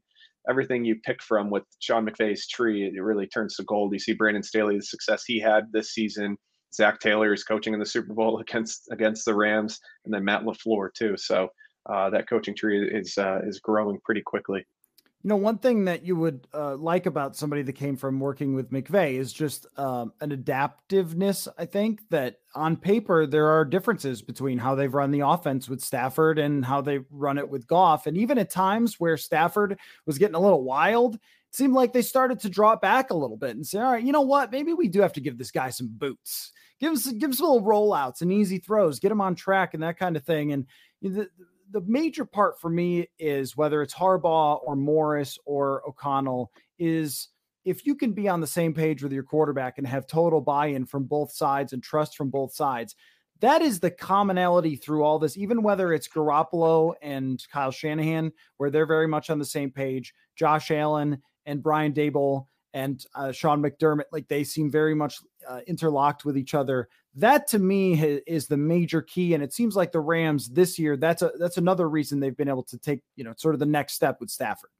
everything you pick from with Sean McVay's tree, it really turns to gold. You see Brandon Staley, the success he had this season. Zac Taylor is coaching in the Super Bowl against against the Rams. And then Matt LaFleur, too. So uh, that coaching tree is uh, is growing pretty quickly. You know, one thing that you would uh, like about somebody that came from working with McVay is just um, an adaptiveness. I think that on paper, there are differences between how they've run the offense with Stafford and how they run it with Goff. And even at times where Stafford was getting a little wild, it seemed like they started to draw back a little bit and say, all right, you know what? Maybe we do have to give this guy some boots, give us, give us little rollouts and easy throws, get him on track and that kind of thing. And you know, the, The major part for me is whether it's Harbaugh or Morris or O'Connell is if you can be on the same page with your quarterback and have total buy-in from both sides and trust from both sides. That is the commonality through all this, even whether it's Garoppolo and Kyle Shanahan, where they're very much on the same page, Josh Allen and Brian Daboll and uh, Sean McDermott, like they seem very much uh, interlocked with each other. That to me ha- is the major key. And it seems like the Rams this year, that's a, that's another reason they've been able to take, you know, sort of the next step with Stafford.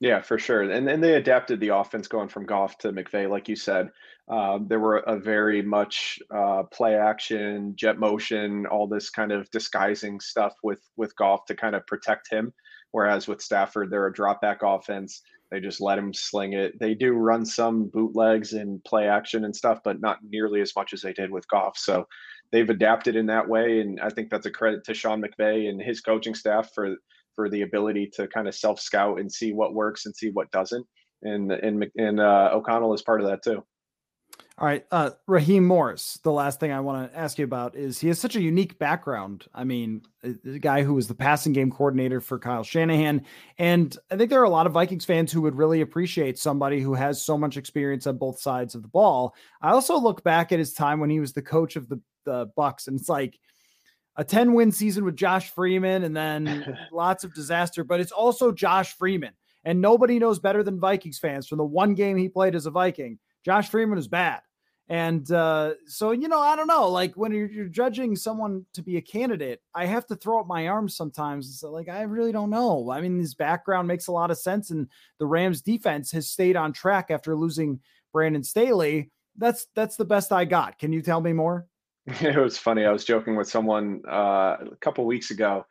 Yeah, for sure. And then they adapted the offense going from Goff to McVay. Like you said, uh, there were a very much uh, play action, jet motion, all this kind of disguising stuff with, with Goff to kind of protect him. Whereas with Stafford, they're a drop back offense. They just let him sling it. They do run some bootlegs and play action and stuff, but not nearly as much as they did with Goff. So they've adapted in that way. And I think that's a credit to Sean McVay and his coaching staff for, for the ability to kind of self-scout and see what works and see what doesn't. And, and, and uh, O'Connell is part of that too. All right. Uh, Raheem Morris. The last thing I want to ask you about is he has such a unique background. I mean, the guy who was the passing game coordinator for Kyle Shanahan. And I think there are a lot of Vikings fans who would really appreciate somebody who has so much experience on both sides of the ball. I also look back at his time when he was the coach of the, the Bucks, and it's like a ten win season with Josh Freeman and then lots of disaster, but it's also Josh Freeman, and nobody knows better than Vikings fans from the one game he played as a Viking. Josh Freeman is bad. And uh, so, you know, I don't know, like when you're, you're judging someone to be a candidate, I have to throw up my arms sometimes and say, like, I really don't know. I mean, his background makes a lot of sense. And the Rams defense has stayed on track after losing Brandon Staley. That's, that's the best I got. Can you tell me more? It was funny. I was joking with someone uh, a couple weeks ago.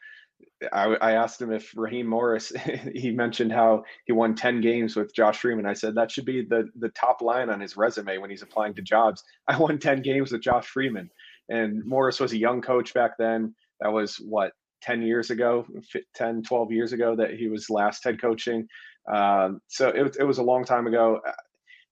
I, I asked him if Raheem Morris, he mentioned how he won ten games with Josh Freeman. I said, that should be the the top line on his resume when he's applying to jobs. I won ten games with Josh Freeman. And Morris was a young coach back then. That was what, ten years ago, ten, twelve years ago that he was last head coaching. Um, so it, it was a long time ago.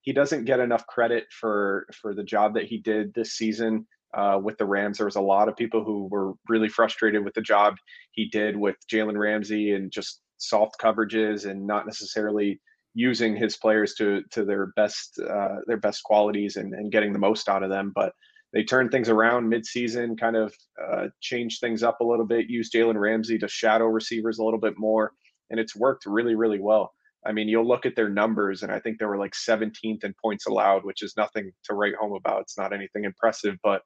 He doesn't get enough credit for, for the job that he did this season. Uh, with the Rams, there was a lot of people who were really frustrated with the job he did with Jalen Ramsey and just soft coverages and not necessarily using his players to to their best uh, their best qualities and, and getting the most out of them. But they turned things around midseason, kind of uh, changed things up a little bit, used Jalen Ramsey to shadow receivers a little bit more, and it's worked really, really well. I mean, you'll look at their numbers, and I think they were like seventeenth in points allowed, which is nothing to write home about. It's not anything impressive, but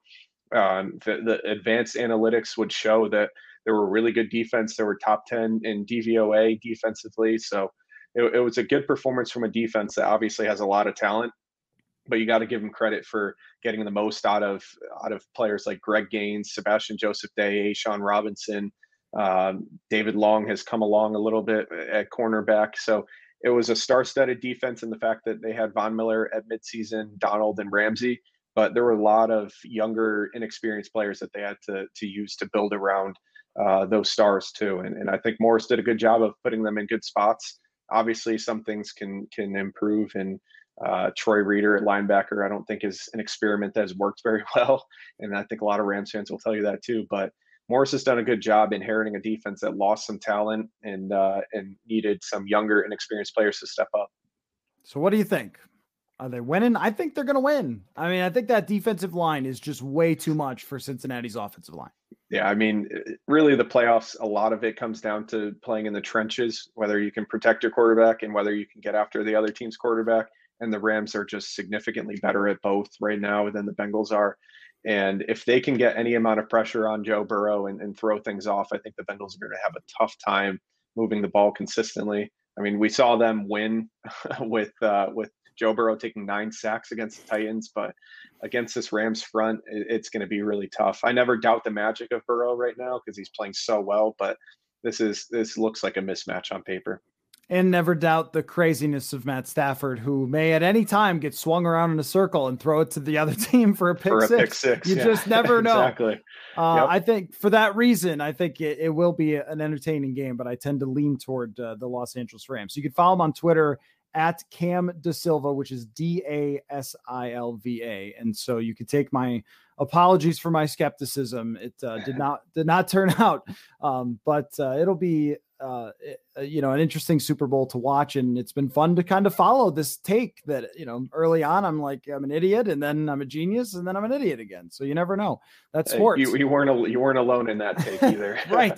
um, the, the advanced analytics would show that they were really good defense. They were top ten in D V O A defensively. So it, it was a good performance from a defense that obviously has a lot of talent, but you got to give them credit for getting the most out of out of players like Greg Gaines, Sebastian Joseph-Day, Sean Robinson. Um, David Long has come along a little bit at cornerback. So it was a star-studded defense, and the fact that they had Von Miller at midseason, Donald and Ramsey, but there were a lot of younger, inexperienced players that they had to to use to build around uh, those stars too. And, and I think Morris did a good job of putting them in good spots. Obviously, some things can can improve, and uh, Troy Reader at linebacker, I don't think is an experiment that has worked very well. And I think a lot of Rams fans will tell you that too. But Morris has done a good job inheriting a defense that lost some talent and uh, and needed some younger and inexperienced players to step up. So what do you think? Are they winning? I think they're going to win. I mean, I think that defensive line is just way too much for Cincinnati's offensive line. Yeah, I mean, really the playoffs, a lot of it comes down to playing in the trenches, whether you can protect your quarterback and whether you can get after the other team's quarterback. And the Rams are just significantly better at both right now than the Bengals are. And if they can get any amount of pressure on Joe Burrow and, and throw things off, I think the Bengals are going to have a tough time moving the ball consistently. I mean, we saw them win with uh, with Joe Burrow taking nine sacks against the Titans, but against this Rams front, it, it's going to be really tough. I never doubt the magic of Burrow right now because he's playing so well, but this is this looks like a mismatch on paper. And never doubt the craziness of Matt Stafford, who may at any time get swung around in a circle and throw it to the other team for a pick, for a six. Pick six. You yeah. just never know. Exactly. Uh, yep. I think for that reason, I think it, it will be an entertaining game, but I tend to lean toward uh, the Los Angeles Rams. You can follow him on Twitter at Cam De Silva, which is D A S I L V A. And so you can take my apologies for my skepticism. It uh, did not did not turn out, um, but uh, it'll be Uh, you know, an interesting Super Bowl to watch. And it's been fun to kind of follow this take that, you know, early on, I'm like, I'm an idiot. And then I'm a genius. And then I'm an idiot again. So you never know. That's sports. Hey, you, you weren't, al- you weren't alone in that take either. Right,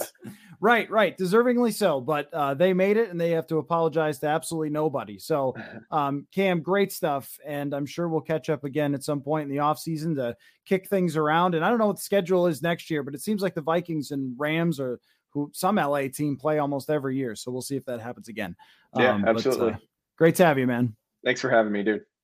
right, right. Deservingly so, but uh, they made it and they have to apologize to absolutely nobody. So um, Cam, great stuff. And I'm sure we'll catch up again at some point in the off season to kick things around. And I don't know what the schedule is next year, but it seems like the Vikings and Rams are, who some L A team play almost every year. So we'll see if that happens again. Yeah, um, absolutely. But, uh, great to have you, man. Thanks for having me, dude.